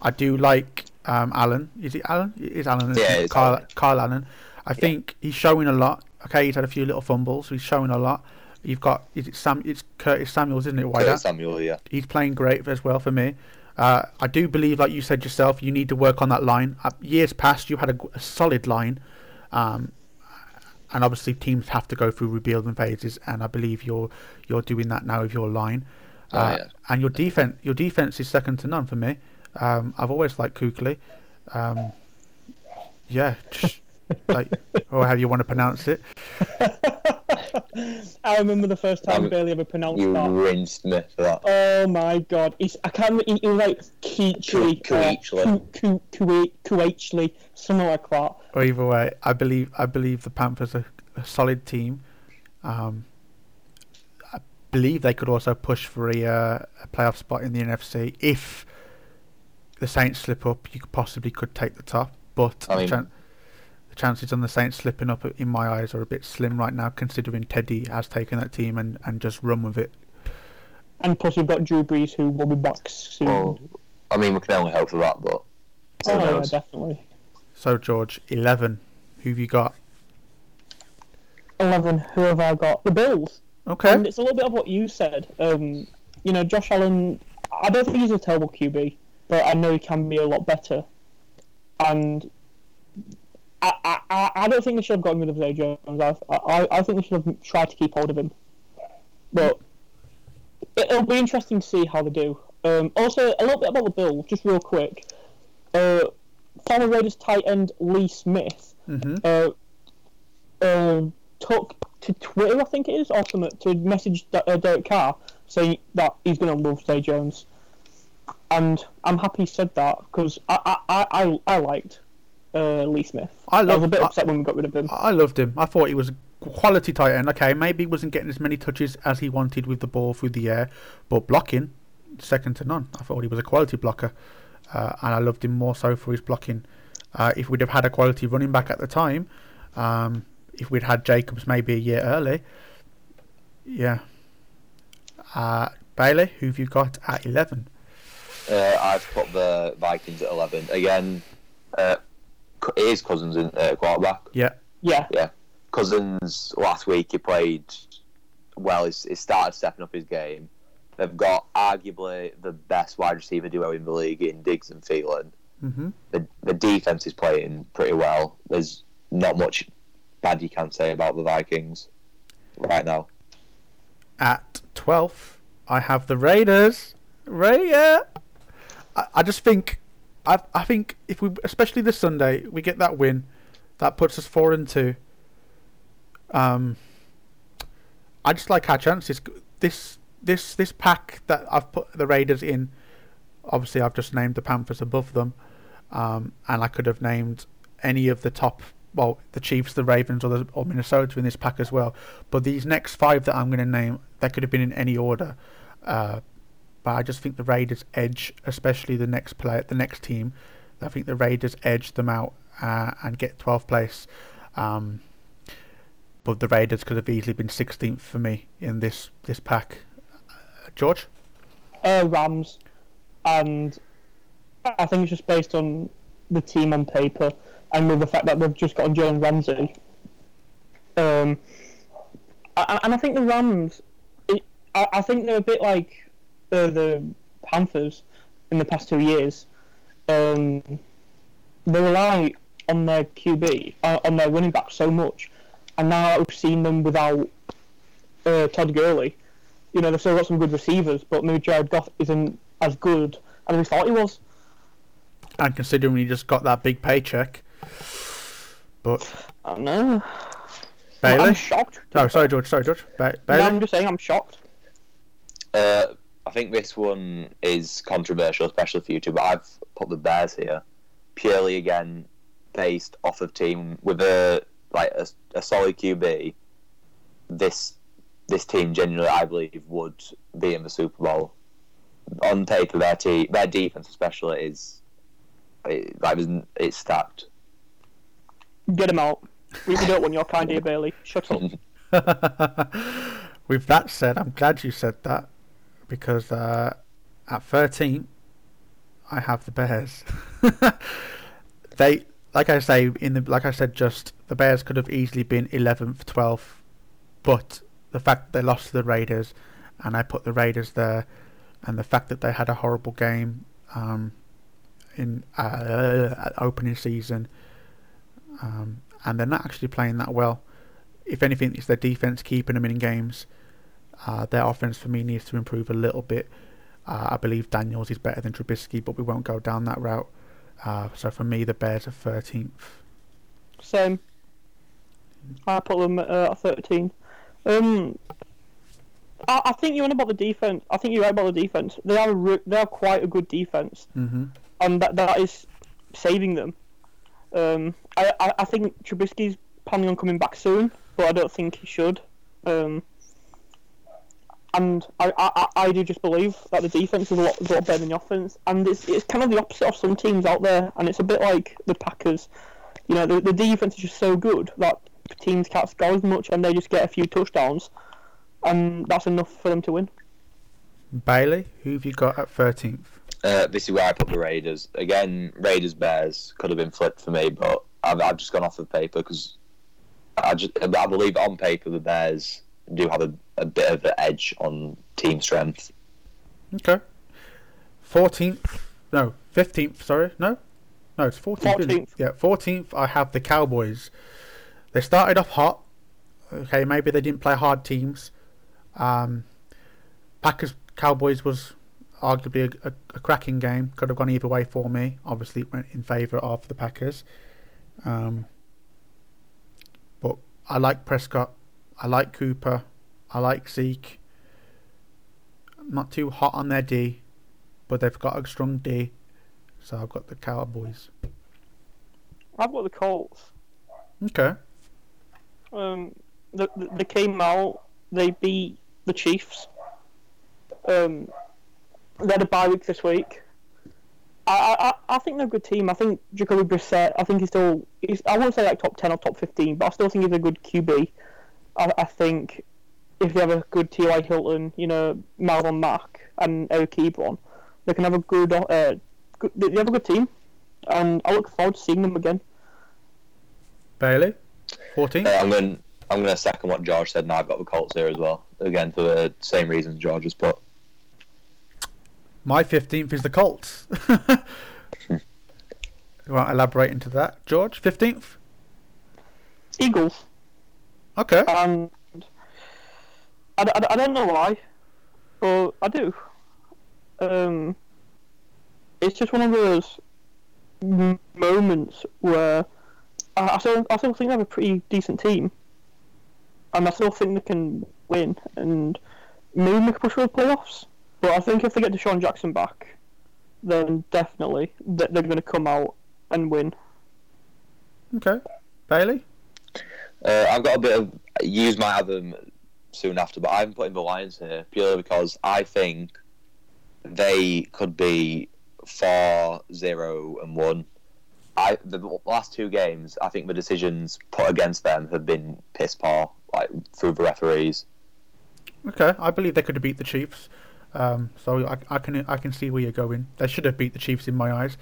I do like Allen. Is it Allen? It is Allen. Yeah, it's Kyle Allen. I think he's showing a lot. Okay, he's had a few little fumbles, so he's showing a lot. You've got it's Curtis Samuels, isn't it? Curtis Samuel, yeah. He's playing great as well for me. I do believe, like you said yourself, you need to work on that line. Years past, you had a solid line, and obviously teams have to go through rebuilding phases, and I believe you're doing that now with your line. Yeah. And your defense is second to none for me. I've always liked Kuechly. Yeah. Like, or how you want to pronounce it. I remember the first time Bailey ever pronounced that. You rinsed me for that. Oh my god! I can't. It was like Kuechly, something like that. Or either way, I believe the Panthers are a solid team. I believe they could also push for a playoff spot in the NFC if the Saints slip up. You could possibly take the top, but chances on the Saints slipping up in my eyes are a bit slim right now, considering Teddy has taken that team and just run with it. And plus, we've got Drew Brees, who will be back soon. Well, I mean, we can only hope for that, but. Yeah, definitely. So, George, 11. Who have you got? 11. Who have I got? The Bills. Okay. And it's a little bit of what you said. You know, Josh Allen, I don't think he's a terrible QB. but I know he can be a lot better. And I don't think they should have gotten rid of Zay Jones. I think they should have tried to keep hold of him. But it'll be interesting to see how they do. Also, a little bit about the Bills, just real quick. Former Raiders tight end Lee Smith took to Twitter, I think it is, or to message Derek Carr saying that he's going to love Zay Jones. And I'm happy he said that, because I liked Lee Smith. I was a bit upset when we got rid of him. I loved him. I thought he was a quality tight end. Okay, maybe he wasn't getting as many touches as he wanted with the ball through the air, but blocking, second to none. I thought he was a quality blocker, and I loved him more so for his blocking. If we'd have had a quality running back at the time, if we'd had Jacobs maybe a year early, yeah. Bailey, who've you got at 11? I've put the Vikings at 11 again. It is Cousins in quarterback. Yeah. Cousins last week he played well. He started stepping up his game. They've got arguably the best wide receiver duo in the league in Diggs and Thielen. Mm-hmm. The defense is playing pretty well. There's not much bad you can say about the Vikings right now. At 12th, I have the Raiders. I just think, I think if we, especially this Sunday, we get that win, that puts us 4-2. I just like our chances. This pack that I've put the Raiders in, obviously I've just named the Panthers above them, and I could have named any of the top, well, the Chiefs, the Ravens, or Minnesota in this pack as well. But these next five that I'm going to name, they could have been in any order. But I just think the Raiders edge, especially the next team. I think the Raiders edge them out and get 12th place. But the Raiders could have easily been 16th for me in this pack. George? Rams, and I think it's just based on the team on paper and with the fact that they've just got Jalen Ramsey. And I think the Rams, I think they're a bit like the Panthers in the past 2 years. They rely on their QB, on their running back so much, and now we've seen them without Todd Gurley. You know, they've still got some good receivers, but maybe Jared Goff isn't as good as we thought he was. And considering he just got that big paycheck, but I don't know. Bailey? I'm shocked. Oh, sorry, George. Bailey? No, I'm just saying I'm shocked. I think this one is controversial, especially for you two, but I've put the Bears here purely again based off of team with a solid QB. This team genuinely, I believe, would be in the Super Bowl. On paper, their defense especially is stacked. Get him out. We don't want your kind here, Bailey. Shut up. With that said, I'm glad you said that, because at 13, I have the Bears. They, like I say, the Bears could have easily been 11th, 12th, but the fact that they lost to the Raiders, and I put the Raiders there, and the fact that they had a horrible game in opening season, and they're not actually playing that well. If anything, it's their defense keeping them in games. Their offense for me needs to improve a little bit. I believe Daniels is better than Trubisky, but we won't go down that route. So for me, the Bears are 13th. Same. I put them at 13th. I think you're about the defense. I think you're right about the defense. They are quite a good defense, and that is saving them. I think Trubisky's planning on coming back soon, but I don't think he should. And I do just believe that the defense is a lot better than the offense, and it's kind of the opposite of some teams out there, and it's a bit like the Packers. You know, the defense is just so good that teams can't score as much, and they just get a few touchdowns, and that's enough for them to win. Bailey, who have you got at 13th? This is where I put the Raiders. Again, Raiders-Bears could have been flipped for me, but I've just gone off of paper, because I believe on paper the Bears do have a bit of an edge on team strength. Okay. 14th, No, 15th, sorry. No, it's 14th. 14th. Yeah, 14th, I have the Cowboys. They started off hot. Okay, maybe they didn't play hard teams. Packers Cowboys was arguably a cracking game. Could have gone either way for me. Obviously, it went in favour of the Packers. But I like Prescott. I like Cooper. I like Zeke. I'm not too hot on their D, but they've got a strong D. So I've got the Cowboys. I've got the Colts. Okay. They came out. They beat the Chiefs. They had a bye week this week. I think they're a good team. I think Jacoby Brissett, I think he's still... I won't say like top 10 or top 15, but I still think he's a good QB. I think if they have a good T.Y. Hilton, you know, Marlon Mack and Eric Ebron, they can have a good... they have a good team. And I look forward to seeing them again. Bailey? 14? I'm going to second what George said, and I've got the Colts here as well. Again, for the same reasons George has put. My 15th is the Colts. You want to elaborate into that, George? 15th? Eagles. Okay. And I don't know why, but I do. It's just one of those moments where I still think they have a pretty decent team, and I still think they can win and maybe make a push for the playoffs. But I think if they get Deshaun Jackson back, then definitely they're going to come out and win. Okay, Bailey. I've got a bit of use my them soon after, but I'm putting the Lions here purely because I think they could be 4-0-1. The last two games, I think the decisions put against them have been piss poor, like through the referees. Okay, I believe they could have beat the Chiefs. So I can see where you're going. They should have beat the Chiefs in my eyes,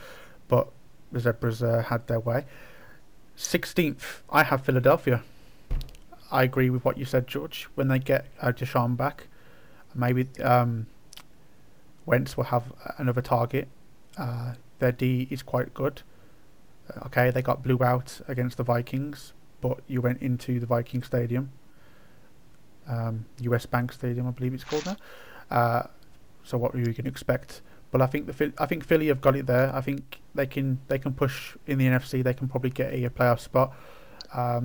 but the Zebras had their way. 16th, I have Philadelphia. I agree with what you said, George. When they get Deshaun back, maybe Wentz will have another target. Their D is quite good. Okay, they got blew out against the Vikings, but you went into the Viking Stadium, US Bank Stadium, I believe it's called now. So what were you going to expect? But I think Philly have got it there. I think they can push in the NFC. They can probably get a playoff spot. I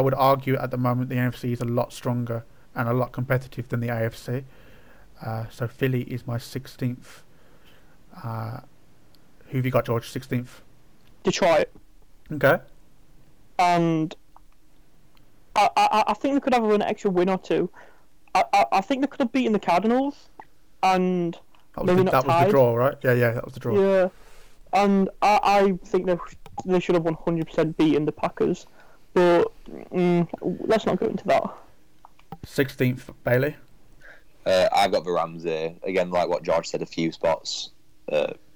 would argue at the moment the NFC is a lot stronger and a lot competitive than the AFC. So Philly is my 16th. Who have you got, George? 16th. Detroit. Okay. And I think they could have an extra win or two. I think they could have beaten the Cardinals, and that was the draw, right? Yeah, that was the draw. Yeah, and I think they should have 100% beaten the Packers, but let's not go into that. 16th, Bailey. I've got the Rams here again, like what George said a few spots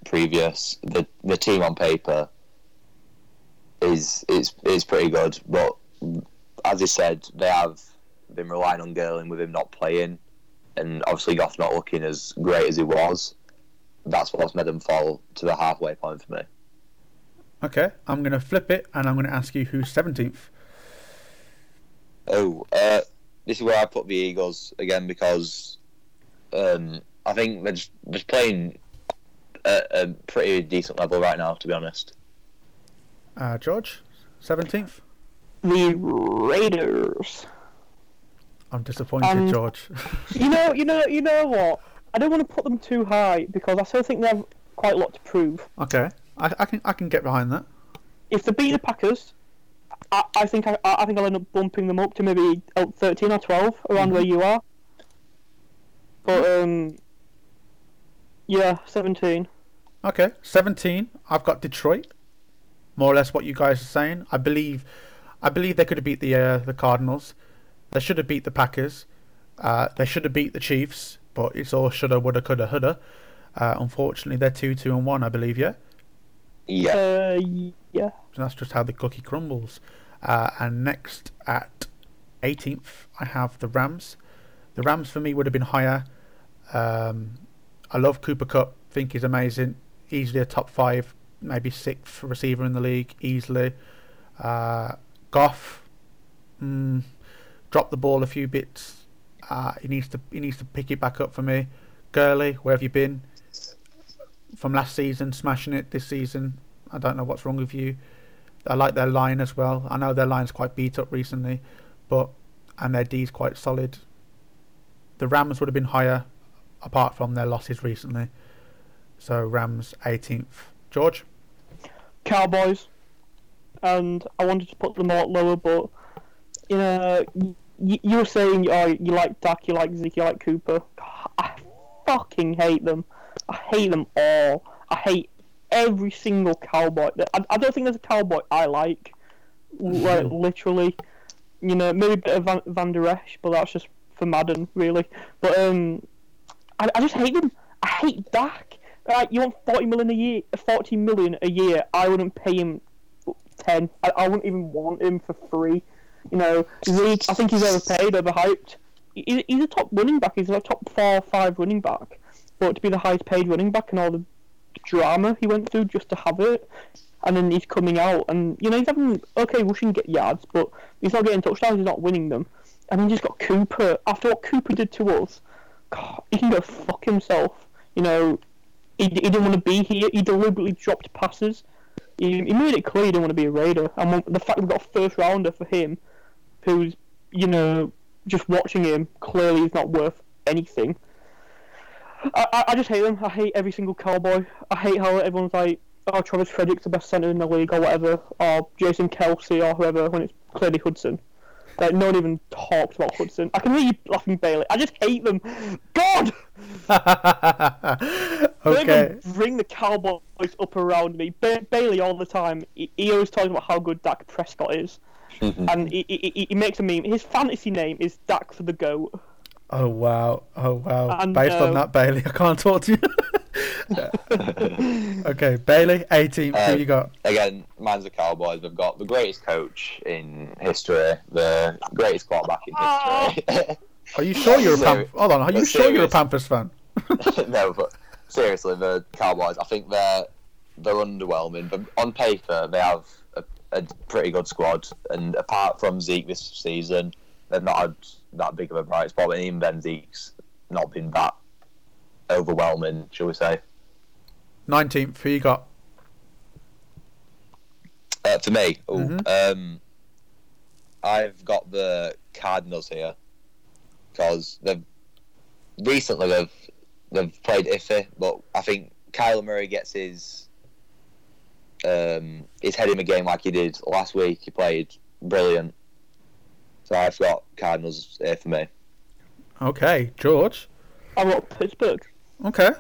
previous. The team on paper is pretty good, but as he said, they have been relying on Gurley with him not playing, and obviously Goff not looking as great as he was. That's what's made him fall to the halfway point for me. Okay, I'm going to flip it and I'm going to ask you who's 17th. This is where I put the Eagles again because I think they're playing at a pretty decent level right now, to be honest. George, 17th? The Raiders. I'm disappointed, George. you know what? I don't want to put them too high because I still think they have quite a lot to prove. Okay, I can get behind that. If they beat the Packers, I think I'll end up bumping them up to maybe 13 or 12 around where you are. But 17. Okay, 17. I've got Detroit. More or less what you guys are saying. I believe they could have beat the Cardinals. They should have beat the Packers. They should have beat the Chiefs, but it's all shoulda, woulda, coulda, houlda. Unfortunately, they're 2-2-1, I believe, yeah? Yeah. Yeah. So that's just how the cookie crumbles. And next at 18th, I have the Rams. The Rams, for me, would have been higher. I love Cooper Kupp. Think he's amazing. easily a top 5, maybe 6th receiver in the league, easily. Goff dropped the ball a few bits. He needs to pick it back up for me. Gurley, where have you been? From last season, smashing it. This season, I don't know what's wrong with you. I like their line as well. I know their line's quite beat up recently, and their D's quite solid. The Rams would have been higher, apart from their losses recently. So Rams 18th. George? Cowboys. And I wanted to put them a lot lower, but you were saying you like Dak, you like Zeke, you like Cooper. God, I fucking hate them. I hate them all. I hate every single Cowboy. I don't think there's a Cowboy I like. Like, literally. Maybe a bit of Van Der Esch, but that's just for Madden, really. But I just hate them. I hate Dak. Like, you want $40 million a year. I wouldn't pay him 10. I wouldn't even want him for free. Zeke, I think he's overpaid, overhyped. He's a top running back. He's a top 4 or 5 running back. But to be the highest paid running back and all the drama he went through just to have it, and then he's coming out and he's having rushing get yards, but he's not getting touchdowns, he's not winning them. And then just got Cooper. After what Cooper did to us, God, he can go fuck himself. He didn't want to be here. He deliberately dropped passes. He made it clear he didn't want to be a Raider. And the fact we've got a first rounder for him, who's just watching him, clearly he's not worth anything. I just hate them. I hate every single Cowboy. I hate how everyone's like, oh, Travis Frederick's the best centre in the league or whatever, or Jason Kelsey or whoever, when it's clearly Hudson. Like, no one even talks about Hudson. I can hear you laughing, Bailey. I just hate them. God! Okay. Bring the Cowboys up around me. Bailey all the time. He always talks about how good Dak Prescott is. Mm-hmm. And he makes a meme. His fantasy name is Dak for the Goat. Oh wow! And, based on that, Bailey, I can't talk to you. Okay, Bailey, 18th. Who you got? Again, mine's the Cowboys. They've got the greatest coach in history, the greatest quarterback in history. Are you sure you're a Pampers? Hold on, you're a Pampers fan? No, but seriously, the Cowboys. I think they're underwhelming. But on paper, they have a pretty good squad, and apart from Zeke this season, they've not had that big of a bright spot, and even Ben Zeke's not been that overwhelming, shall we say. 19th, who you got? For me, I've got the Cardinals here because they've played iffy, but I think Kyler Murray gets his head in the game like he did last week. He played brilliant. So I've got Cardinals there for me. Okay, George? I've got Pittsburgh. Okay.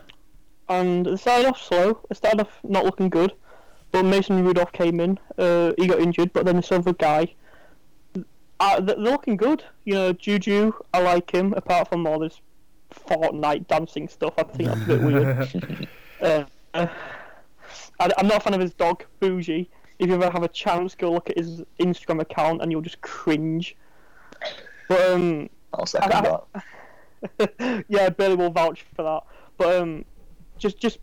And they started off slow. They started off not looking good. But Mason Rudolph came in. He got injured, but then this other guy. They're looking good. Juju, I like him, apart from all this Fortnite dancing stuff. I think that's a bit weird. I'm not a fan of his dog, Bougie. If you ever have a chance, go look at his Instagram account and you'll just cringe. But I'll second that. Yeah, Billy will vouch for that. But just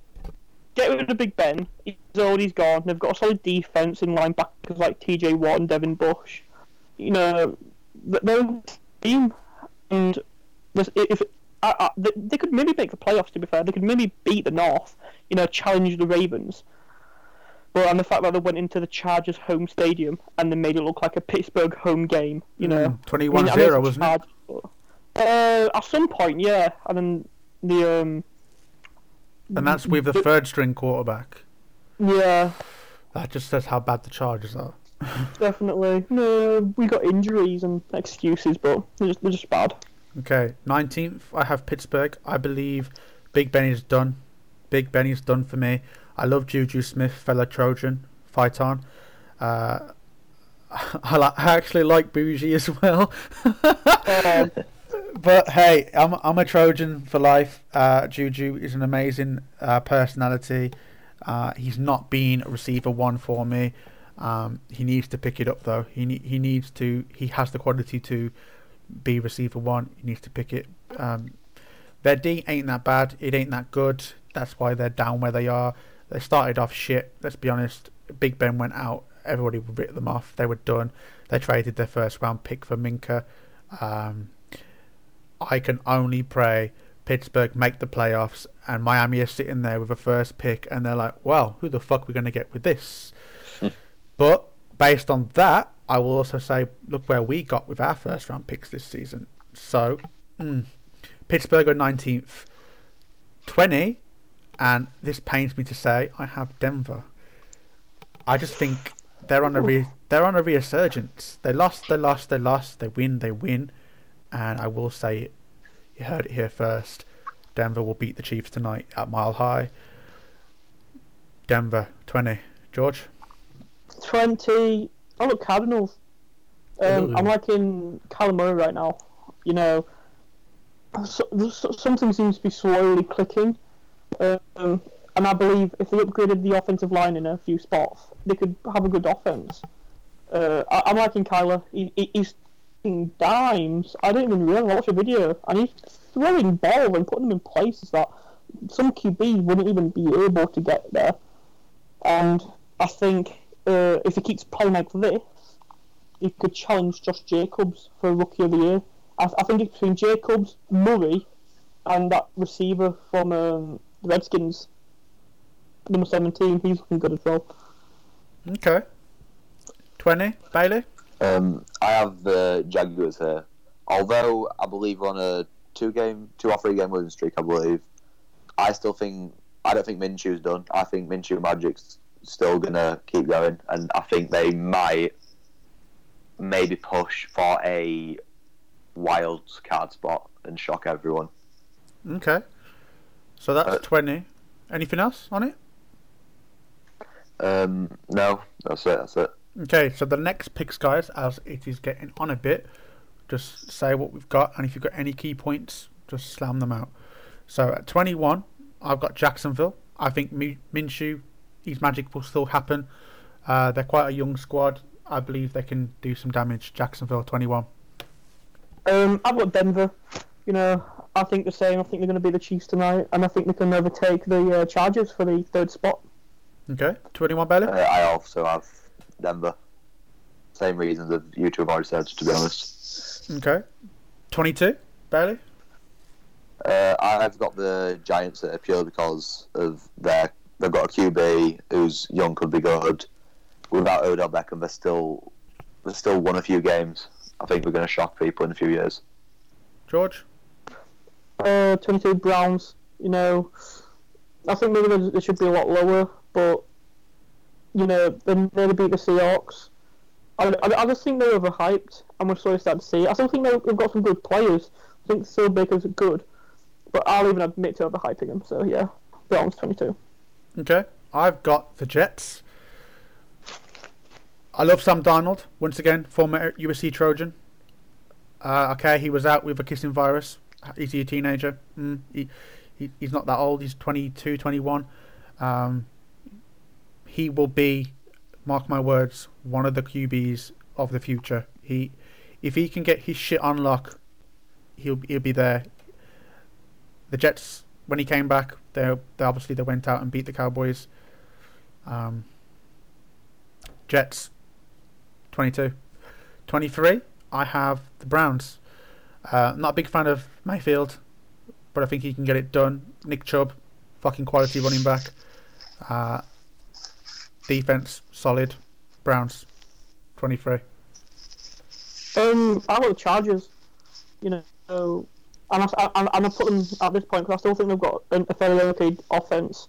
get rid of the Big Ben. He's old, he's gone. They've got a solid defense and linebackers like T.J. Watt and Devin Bush. They're a team, and they could maybe make the playoffs. To be fair, they could maybe beat the North. Challenge the Ravens. But and the fact that they went into the Chargers home stadium and they made it look like a Pittsburgh home game, 21-0, wasn't it? At some point, yeah. And then and that's with the third string quarterback. Yeah. That just says how bad the Chargers are. Definitely. No, we got injuries and excuses, but they're just bad. Okay, 19th. I have Pittsburgh. I believe Big Ben is done. Big Ben is done for me. I love Juju Smith, fellow Trojan, Phaeton. I actually like Bougie as well. But hey, I'm a Trojan for life. Juju is an amazing personality. He's not been receiver 1 for me. He needs to pick it up though. He needs to. He has the quality to be receiver 1. He needs to pick it. Their D ain't that bad. It ain't that good. That's why they're down where they are. They started off shit, let's be honest. Big Ben went out, everybody ripped them off, they were done. They traded their first round pick for Minka. I can only pray Pittsburgh make the playoffs and Miami is sitting there with a first pick and they're like, well, who the fuck are we going to get with this? But based on that, I will also say, look where we got with our first round picks this season. So Pittsburgh are 19th, 20, and this pains me to say, I have Denver. I just think they're on a resurgence. They lost. They win. And I will say it. You heard it here first. Denver will beat the Chiefs tonight at Mile High. Denver 20. George? 20. I look Cardinals. I'm liking Kyler Murray right now. You know, something seems to be slowly clicking. And I believe if they upgraded the offensive line in a few spots, they could have a good offense. I'm liking Kyler. He's dimes. I didn't even realise. I watched a video and he's throwing balls and putting them in places that some QB wouldn't even be able to get there. And I think if he keeps playing like this, he could challenge Josh Jacobs for Rookie of the Year. I think it's between Jacobs, Murray, and that receiver from the Redskins, number 17. He's looking good as well. Okay. 20, Bailey? I have the Jaguars here. Although I believe we're on a 2 or 3 game losing streak, I believe. I don't think Minshew's done. I think Minshew Magic's still gonna keep going, and I think they might maybe push for a wild card spot and shock everyone. Okay. So that's 20. Anything else on it? No, that's it. Okay, so the next picks, guys, as it is getting on a bit, just say what we've got, and if you've got any key points, just slam them out. So at 21, I've got Jacksonville. I think Minshew, his magic will still happen. They're quite a young squad. I believe they can do some damage. Jacksonville, 21. I've got Denver. You know, I think the same. I think they're going to be the Chiefs tonight, and I think they can overtake the Chargers for the third spot. Okay, 21, Bailey? I also have Denver. Same reasons that you two have already said, to be honest. Okay. 22, Bailey? I've got the Giants there purely because of they've got a QB who's young, could be good. Without Odell Beckham, they've still won a few games. I think we're going to shock people in a few years. George? 22, Browns. You know, I think maybe they should be a lot lower, but you know, they nearly beat the Seahawks. I just think they're overhyped, and we're slowly starting to see it. I still think they've got some good players. I think Phil Baker's good, but I'll even admit to overhyping them. So yeah, Browns 22. Okay, I've got the Jets. I love Sam Darnold once again, former USC Trojan. Okay, he was out with a kissing virus. Is he a teenager? He's not that old. He's 22, 21. He will be, mark my words, one of the QBs of the future. If he can get his shit on lock, he'll be there. The Jets, when he came back, they went out and beat the Cowboys. Jets, 22. 23, I have the Browns. Not a big fan of Mayfield, but I think he can get it done. Nick Chubb, fucking quality running back. Defense solid. Browns 23. I got the Chargers. You know, and I put them at this point because I still think they've got a fairly okay offense.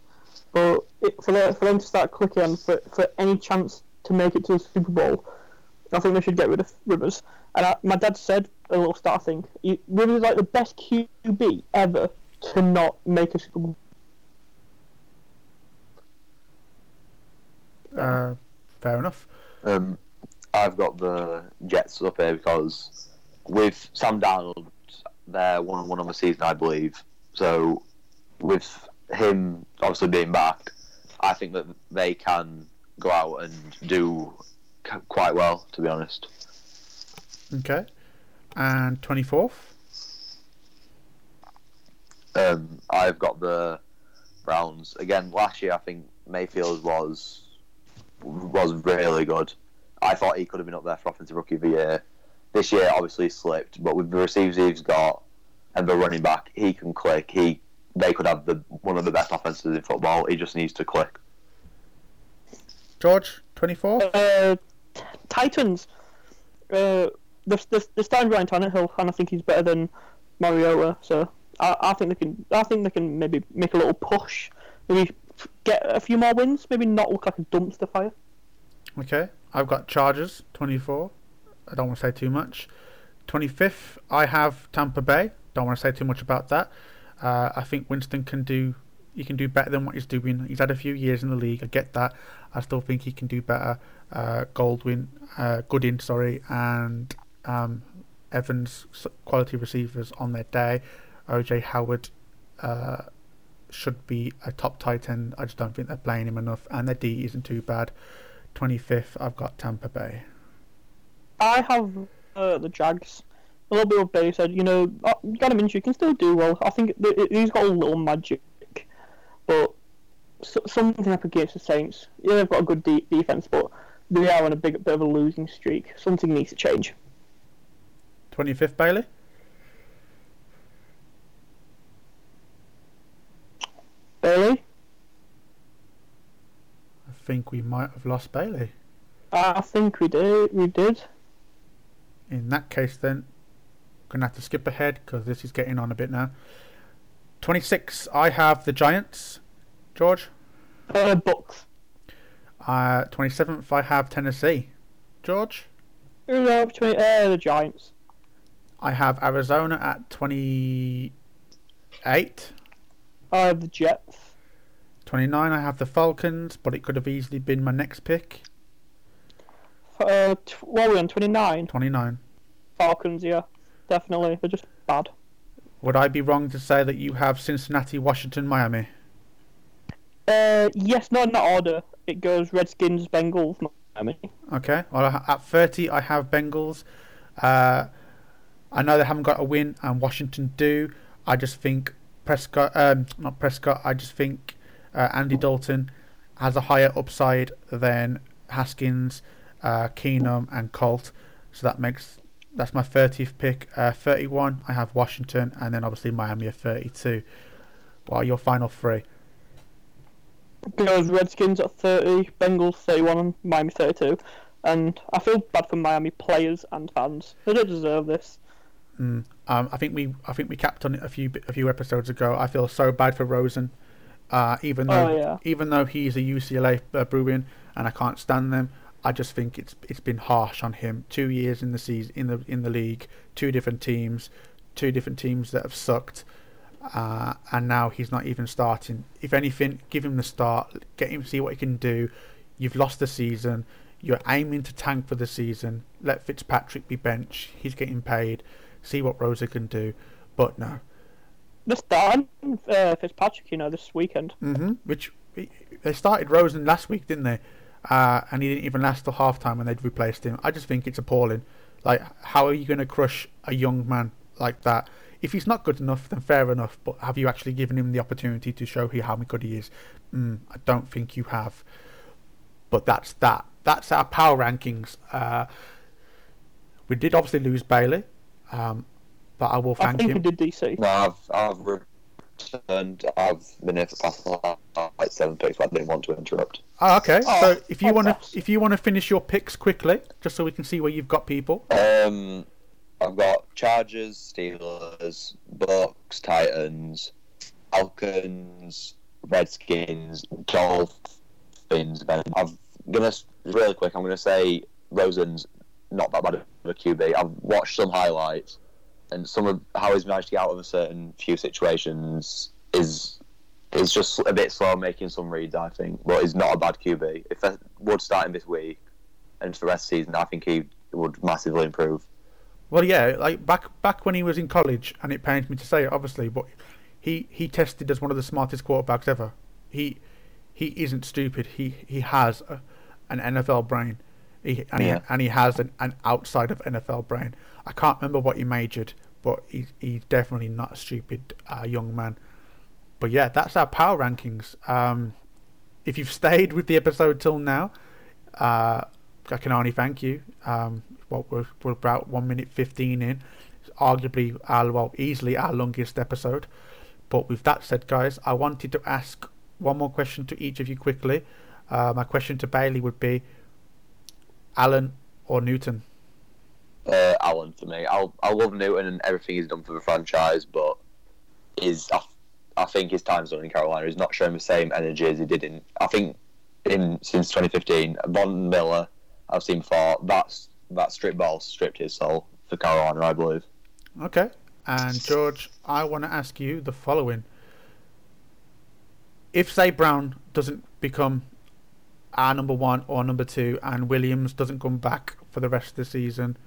But for them to start clicking and for any chance to make it to the Super Bowl, I think they should get rid of Rivers. And my dad said a little start thing. Rivers is like the best QB ever to not make a Super Bowl. Fair enough. I've got the Jets up here because with Sam Darnold, they're 1-1 on the season, I believe. So with him obviously being back, I think that they can go out and do quite well, to be honest. Okay. And 24th? I've got the Browns. Again, last year I think Mayfield was really good. I thought he could have been up there for offensive rookie of the year. This year, obviously, slipped, but with the receivers he's got and the running back, he can click. They could have one of the best offenses in football. He just needs to click. George, 24. Titans. They're starting Ryan Tannehill, and I think he's better than Mariota. So I think they can maybe make a little push. Maybe get a few more wins. Maybe not look like a dumpster fire. Okay, I've got Chargers 24. I don't want to say too much. 25th, I have Tampa Bay. Don't want to say too much about that. I think Winston can do better than what he's doing. He's had a few years in the league. I get that. I still think he can do better. Goodin, and Evans, quality receivers on their day. OJ Howard should be a top tight end. I just don't think they're playing him enough, and their D isn't too bad. 25th, I've got Tampa Bay. I have the Jags. A little bit of Bailey said, Gardner Minshew can still do well. I think he's got a little magic, but something up against the Saints. Yeah, they've got a good defense, but they are on a bit of a losing streak. Something needs to change. 25th, Bailey. Bailey. I think we might have lost Bailey. I think we did. In that case, then, going to have to skip ahead because this is getting on a bit now. 26, I have the Giants. George? Bucks. 27th, I have Tennessee. George? The Giants. I have Arizona at 28. I have the Jets. 29, I have the Falcons, but it could have easily been my next pick. What are we on, 29? 29. Falcons, yeah. Definitely, they're just bad. Would I be wrong to say that you have Cincinnati, Washington, Miami? Yes, not in that order. It goes Redskins, Bengals, Miami. Okay. Well, at 30, I have Bengals. I know they haven't got a win, and Washington do. I just think Andy Dalton has a higher upside than Haskins, Keenum, and Colt. So that's my 30th pick. 31, I have Washington, and then obviously Miami at 32. What are your final three? Goes Redskins at 30, Bengals 31, and Miami 32. And I feel bad for Miami players and fans. They don't deserve this. I think we capped on it a few episodes ago. I feel so bad for Rosen, even though he's a UCLA Bruin, and I can't stand them. I just think it's been harsh on him. 2 years in the season, in the league, two different teams that have sucked. And now he's not even starting. If anything, give him the start, get him, see what he can do. You've lost the season, you're aiming to tank for the season. Let Fitzpatrick be bench, he's getting paid. See what Rosa can do. But no, they're starting Fitzpatrick this weekend. Which they started Rosen last week, didn't they? And he didn't even last till half time when they'd replaced him. I just think it's appalling. Like, how are you going to crush a young man like that? If he's not good enough, then fair enough. But have you actually given him the opportunity to show how good he is? I don't think you have. But that's that. That's our power rankings. We did obviously lose Bailey, but I will thank him. I think we did DC. No, I've returned. I've been here for the past like 7 picks, but I didn't want to interrupt. Oh, okay. So if you want to finish your picks quickly, just so we can see where you've got people. I've got Chargers, Steelers, Bucks, Titans, Falcons, Redskins, Dolphins. I'm gonna really quick. I'm gonna say Rosen's not that bad of a QB. I've watched some highlights, and some of how he's managed to get out of a certain few situations is just a bit slow making some reads, I think. But he's not a bad QB. If I would start him this week and for the rest of the season, I think he would massively improve. Well, yeah, like back when he was in college, and it pains me to say it, obviously, but he tested as one of the smartest quarterbacks ever. He isn't stupid. He has an NFL brain, he has an outside of NFL brain. I can't remember what he majored, but he's definitely not a stupid young man. But yeah, that's our power rankings. if you've stayed with the episode till now, I can only thank you. We're about 1 minute 15 in. It's arguably, easily our longest episode. But with that said, guys, I wanted to ask one more question to each of you quickly. My question to Bailey would be, Allen or Newton? Allen for me. I love Newton and everything he's done for the franchise, but I think his time zone in Carolina is not showing the same energy as he did in. I think since 2015, Von Miller, I've seen before, that strip ball stripped his soul for Carolina, I believe. Okay, and George, I want to ask you the following: if Zach Brown doesn't become our number one or number two, and Williams doesn't come back for the rest of the season,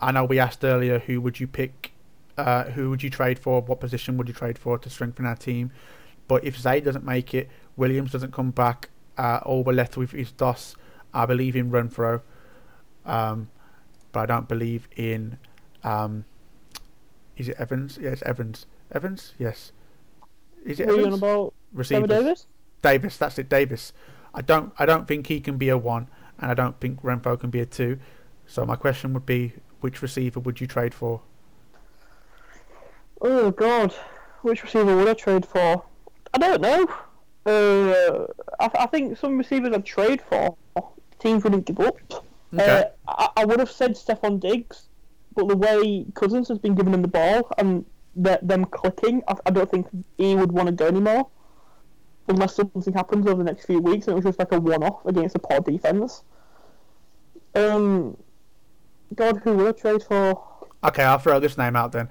I know we asked earlier, who would you pick? Who would you trade for? What position would you trade for to strengthen our team? But if Zay doesn't make it, Williams doesn't come back, all we're left with is Doss. I believe in Renfro, but I don't believe in... is it Evans? Yes, Evans. Evans? Yes. Is it Evans? Are you on about receivers? Davis, that's it, Davis. I don't think he can be a 1, and I don't think Renfro can be a 2. So my question would be, which receiver would you trade for? Oh God, which receiver would I trade for? I don't know. I think some receivers I'd trade for, teams wouldn't give up. Okay. I would have said Stephon Diggs, but the way Cousins has been giving him the ball and them clicking, I don't think he would want to go anymore, unless something happens over the next few weeks and it was just like a one-off against a poor defence. God, who would I trade for? Okay, I'll throw this name out then.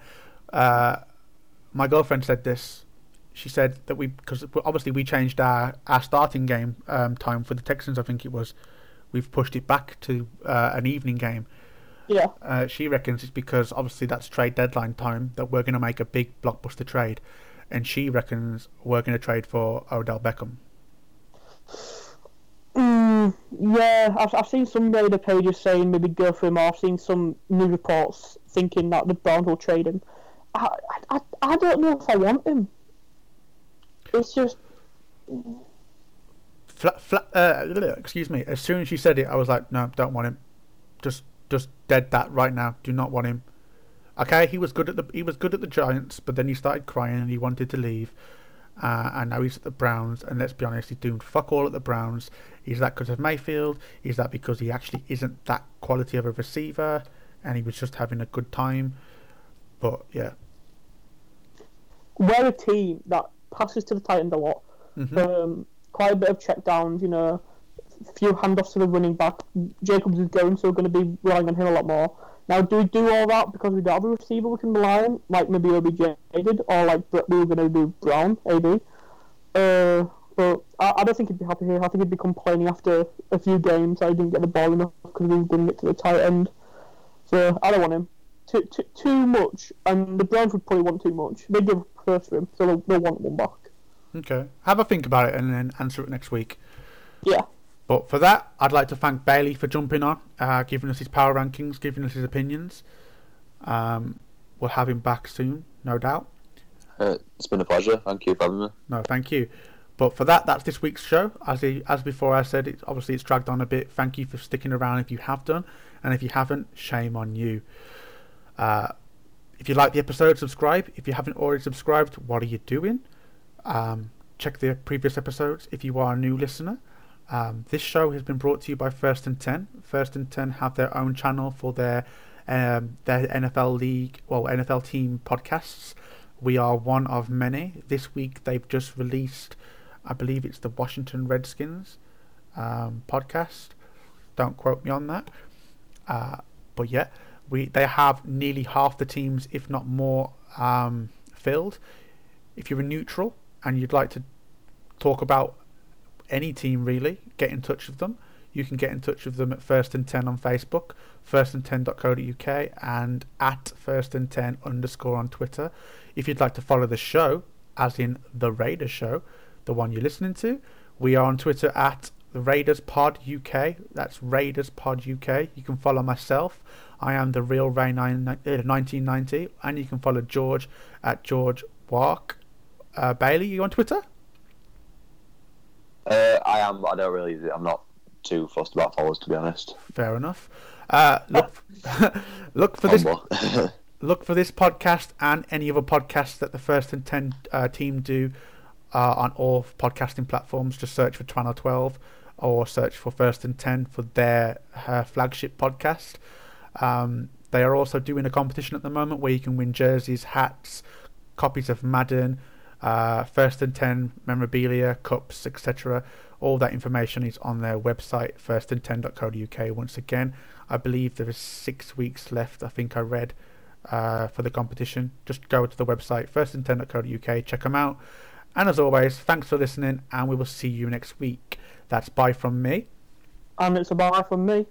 My girlfriend said this. She said that because obviously we changed our starting game time for the Texans, I think it was. We've pushed it back to an evening game. Yeah. She reckons it's because obviously that's trade deadline time that we're going to make a big blockbuster trade, and she reckons we're going to trade for Odell Beckham. Yeah, I've seen some Raider pages saying maybe go for him. I've seen some new reports thinking that the Browns will trade him. I don't know if I want him. It's just... excuse me. As soon as she said it, I was like, no, don't want him. Just dead that right now. Do not want him. Okay, he was good at the Giants, but then he started crying and he wanted to leave. And now he's at the Browns, and let's be honest, he's doing fuck all at the Browns. Is that because of Mayfield? Is that because he actually isn't that quality of a receiver, and he was just having a good time? But yeah, we're a team that passes to the Titans a lot. Mm-hmm. Quite a bit of check downs, you know, few handoffs to the running back. Jacobs is going, so we're going to be relying on him a lot more. Now, do we do all that because we don't have a receiver we can rely on, like maybe OBJ did, or like we were going to do Brown, AB? But I don't think he'd be happy here. I think he'd be complaining after a few games that he didn't get the ball enough because we didn't get to the tight end. So I don't want him. Too much, and the Browns would probably want too much. They give first for him, so they'll want one back. Okay, have a think about it and then answer it next week. Yeah. But for that, I'd like to thank Bailey for jumping on, giving us his power rankings, giving us his opinions. We'll have him back soon, no doubt. It's been a pleasure. Thank you for having me. No, thank you. But for that, that's this week's show. As before, I said it's dragged on a bit. Thank you for sticking around if you have done, and if you haven't, shame on you. If you like the episode, subscribe. If you haven't already subscribed, what are you doing? Check the previous episodes if you are a new listener. This show has been brought to you by First and Ten. First and Ten have their own channel for their NFL team podcasts. We are one of many. This week they've just released, I believe it's the Washington Redskins podcast. Don't quote me on that. But yeah. They have nearly half the teams, if not more, filled. If you're a neutral and you'd like to talk about any team, really, get in touch with them. You can get in touch with them at First and Ten on Facebook, firstand10.co.uk, and at firstand10_ on Twitter. If you'd like to follow the show, as in the Raiders show, the one you're listening to, we are on Twitter at RaidersPodUK. That's RaidersPodUK. You can follow myself. I am the real Ray 1990, and you can follow George at George Wark. Bailey, you on Twitter? I am, but I don't really. I'm not too fussed about followers, to be honest. Fair enough. Look for this podcast and any other podcasts that the First and Ten team do on all podcasting platforms. Just search for Channel 12 or search for First and Ten for their flagship podcast. They are also doing a competition at the moment where you can win jerseys, hats, copies of Madden, First and Ten memorabilia, cups, etc. All that information is on their website, firstandten.co.uk. Once again, I believe there is 6 weeks left, I think I read, for the competition. Just go to the website, firstandten.co.uk, check them out. And as always, thanks for listening, and we will see you next week. That's bye from me. And it's a bye from me.